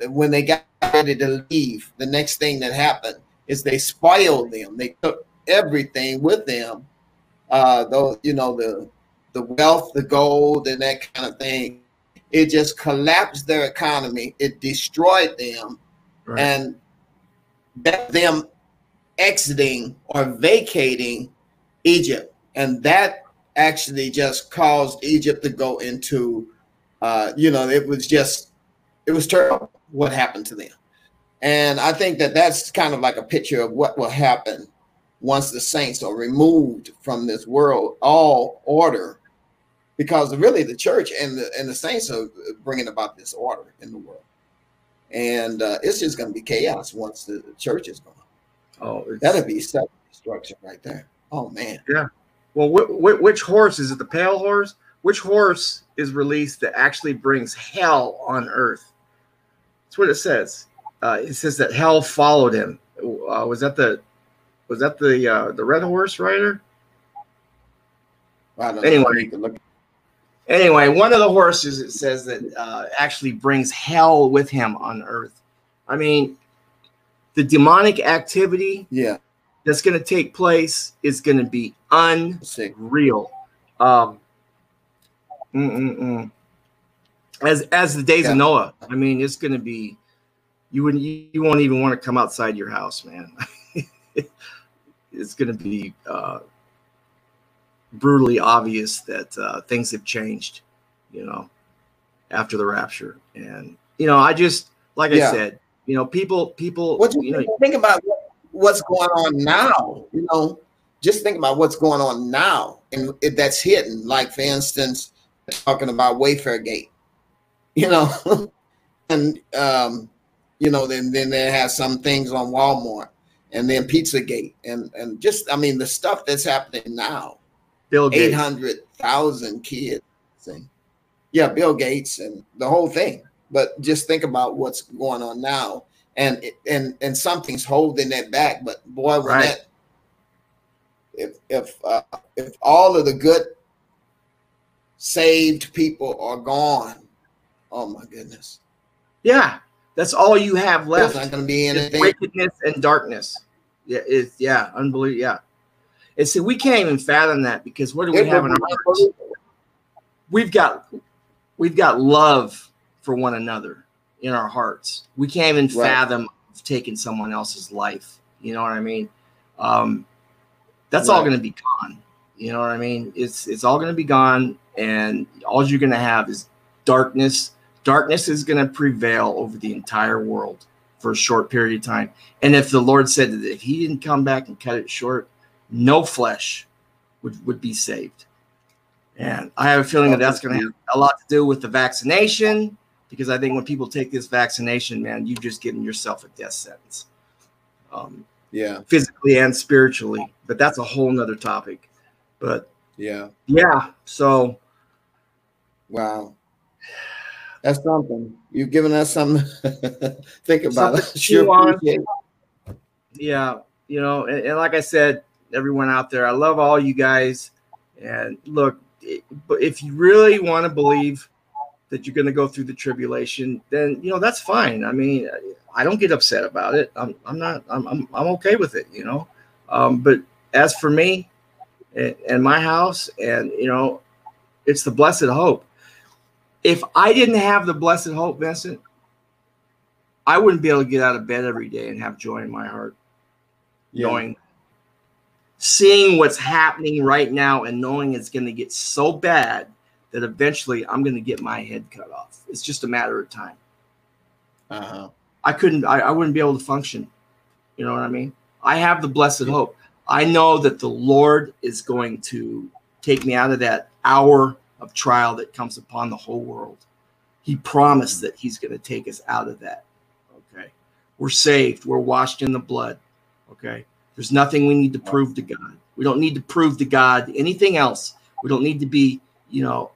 when they got ready to leave, the next thing that happened is they spoiled them. They took everything with them. Those, you know, the wealth, the gold, and that kind of thing. It just collapsed their economy. It destroyed them. Right. And that them exiting or vacating Egypt. And that actually just caused Egypt to go into, you know, it was terrible what happened to them. And I think that that's kind of like a picture of what will happen once the saints are removed from this world, all order, because really the church and the saints are bringing about this order in the world. And it's just going to be chaos once the church is gone. Oh, that'll be sudden destruction right there. Oh, man. Yeah. Well, which horse? Is it the pale horse? Which horse is released that actually brings hell on earth? That's what it says. It says that hell followed him. Was that the Red Horse rider? I don't know. Anyway, one of the horses, it says that actually brings hell with him on earth. I mean, the demonic activity that's going to take place is going to be unreal. As the days of Noah. I mean, it's going to be, you won't even want to come outside your house, man. It's going to be brutally obvious that things have changed, you know, after the rapture. And, you know, I just, like I said, you know, people, what you know, think about what's going on now, you know, just think about what's going on now. And that's hidden. Like, for instance, talking about Wayfairgate, you know, and, you know, then they have some things on Walmart, and then Pizzagate, and just, I mean, the stuff that's happening now. Bill Gates. 800,000 kids. Yeah, Bill Gates and the whole thing. But just think about what's going on now, and something's holding that back. But boy, when that, if all of the good saved people are gone, oh my goodness. Yeah, that's all you have left. There's not going to be anything. Wickedness and darkness. Yeah, unbelievable. Yeah. And see, we can't even fathom that, because what do we have in our hearts? We've got love for one another in our hearts. We can't even fathom taking someone else's life. You know what I mean? That's all going to be gone. You know what I mean? It's all going to be gone, and all you're going to have is darkness. Darkness is going to prevail over the entire world for a short period of time. And if the Lord said that if he didn't come back and cut it short, no flesh would be saved. And I have a feeling that that's going to have a lot to do with the vaccination, because I think when people take this vaccination, man, you've just given yourself a death sentence. Physically and spiritually. But that's a whole nother topic. But so. Wow. That's something. You've given us something to think about. You know, and like I said, everyone out there, I love all you guys. And look, if you really want to believe that you're going to go through the tribulation, then, you know, that's fine. I mean, I don't get upset about it. I'm okay with it, you know. But as for me and my house, and, you know, it's the blessed hope. If I didn't have the blessed hope, Vincent, I wouldn't be able to get out of bed every day and have joy in my heart. Knowing, seeing what's happening right now, and knowing it's going to get so bad that eventually I'm going to get my head cut off. It's just a matter of time. I wouldn't be able to function. You know what I mean? I have the blessed hope. I know that the Lord is going to take me out of that hour of trial that comes upon the whole world. He promised that he's going to take us out of that. Okay. We're saved. We're washed in the blood. Okay. There's nothing we need to prove to God. We don't need to prove to God anything else. We don't need to be, you know,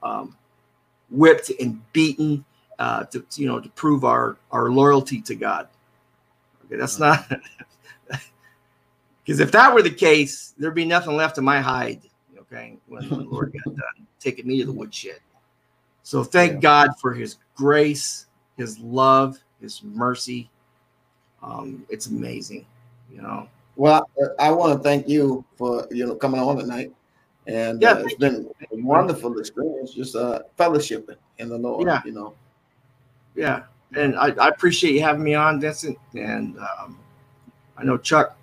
whipped and beaten to prove our loyalty to God. Okay, that's not because if that were the case, there'd be nothing left of my hide. Okay, when the Lord got done taking me to the woodshed. So thank God for His grace, His love, His mercy. It's amazing. You know, well, I want to thank you for, you know, coming on tonight, and it's been a wonderful experience, just fellowshipping in the Lord. Yeah. You know, and I appreciate you having me on, Vincent, and I know Chuck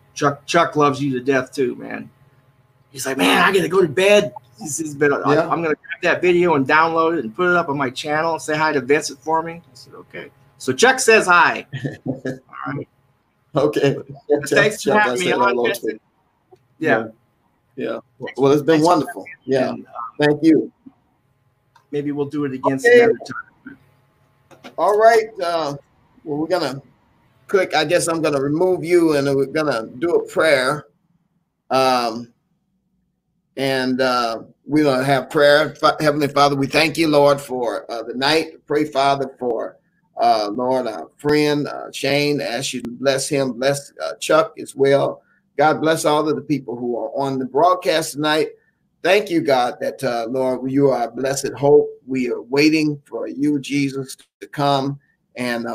loves you to death too, man. He's like, man, I gotta go to bed. This has been. I'm gonna grab that video and download it and put it up on my channel and say hi to Vincent for me. I said, okay. So Chuck says hi. All right. Okay. Thanks for having me on. Yeah. Well, it's been wonderful. Yeah. Thank you. Maybe we'll do it again another time. All right. Well, we're gonna click. I guess I'm gonna remove you, and we're gonna do a prayer. And we're gonna have prayer. Heavenly Father, we thank you, Lord, for the night. Pray, Father, for Lord, our friend Shane, ask you to bless him, bless Chuck as well. God bless all of the people who are on the broadcast tonight. Thank you, God, that, Lord, you are our blessed hope. We are waiting for you, Jesus, to come. And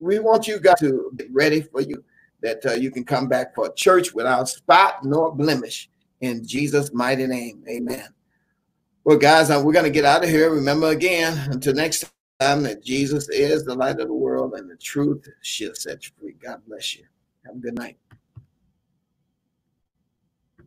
we want you, God, to be ready for you, that you can come back for church without spot nor blemish. In Jesus' mighty name, amen. Well, guys, we're going to get out of here. Remember, again, until next time, that Jesus is the light of the world and the truth shall set you free. God bless you. Have a good night.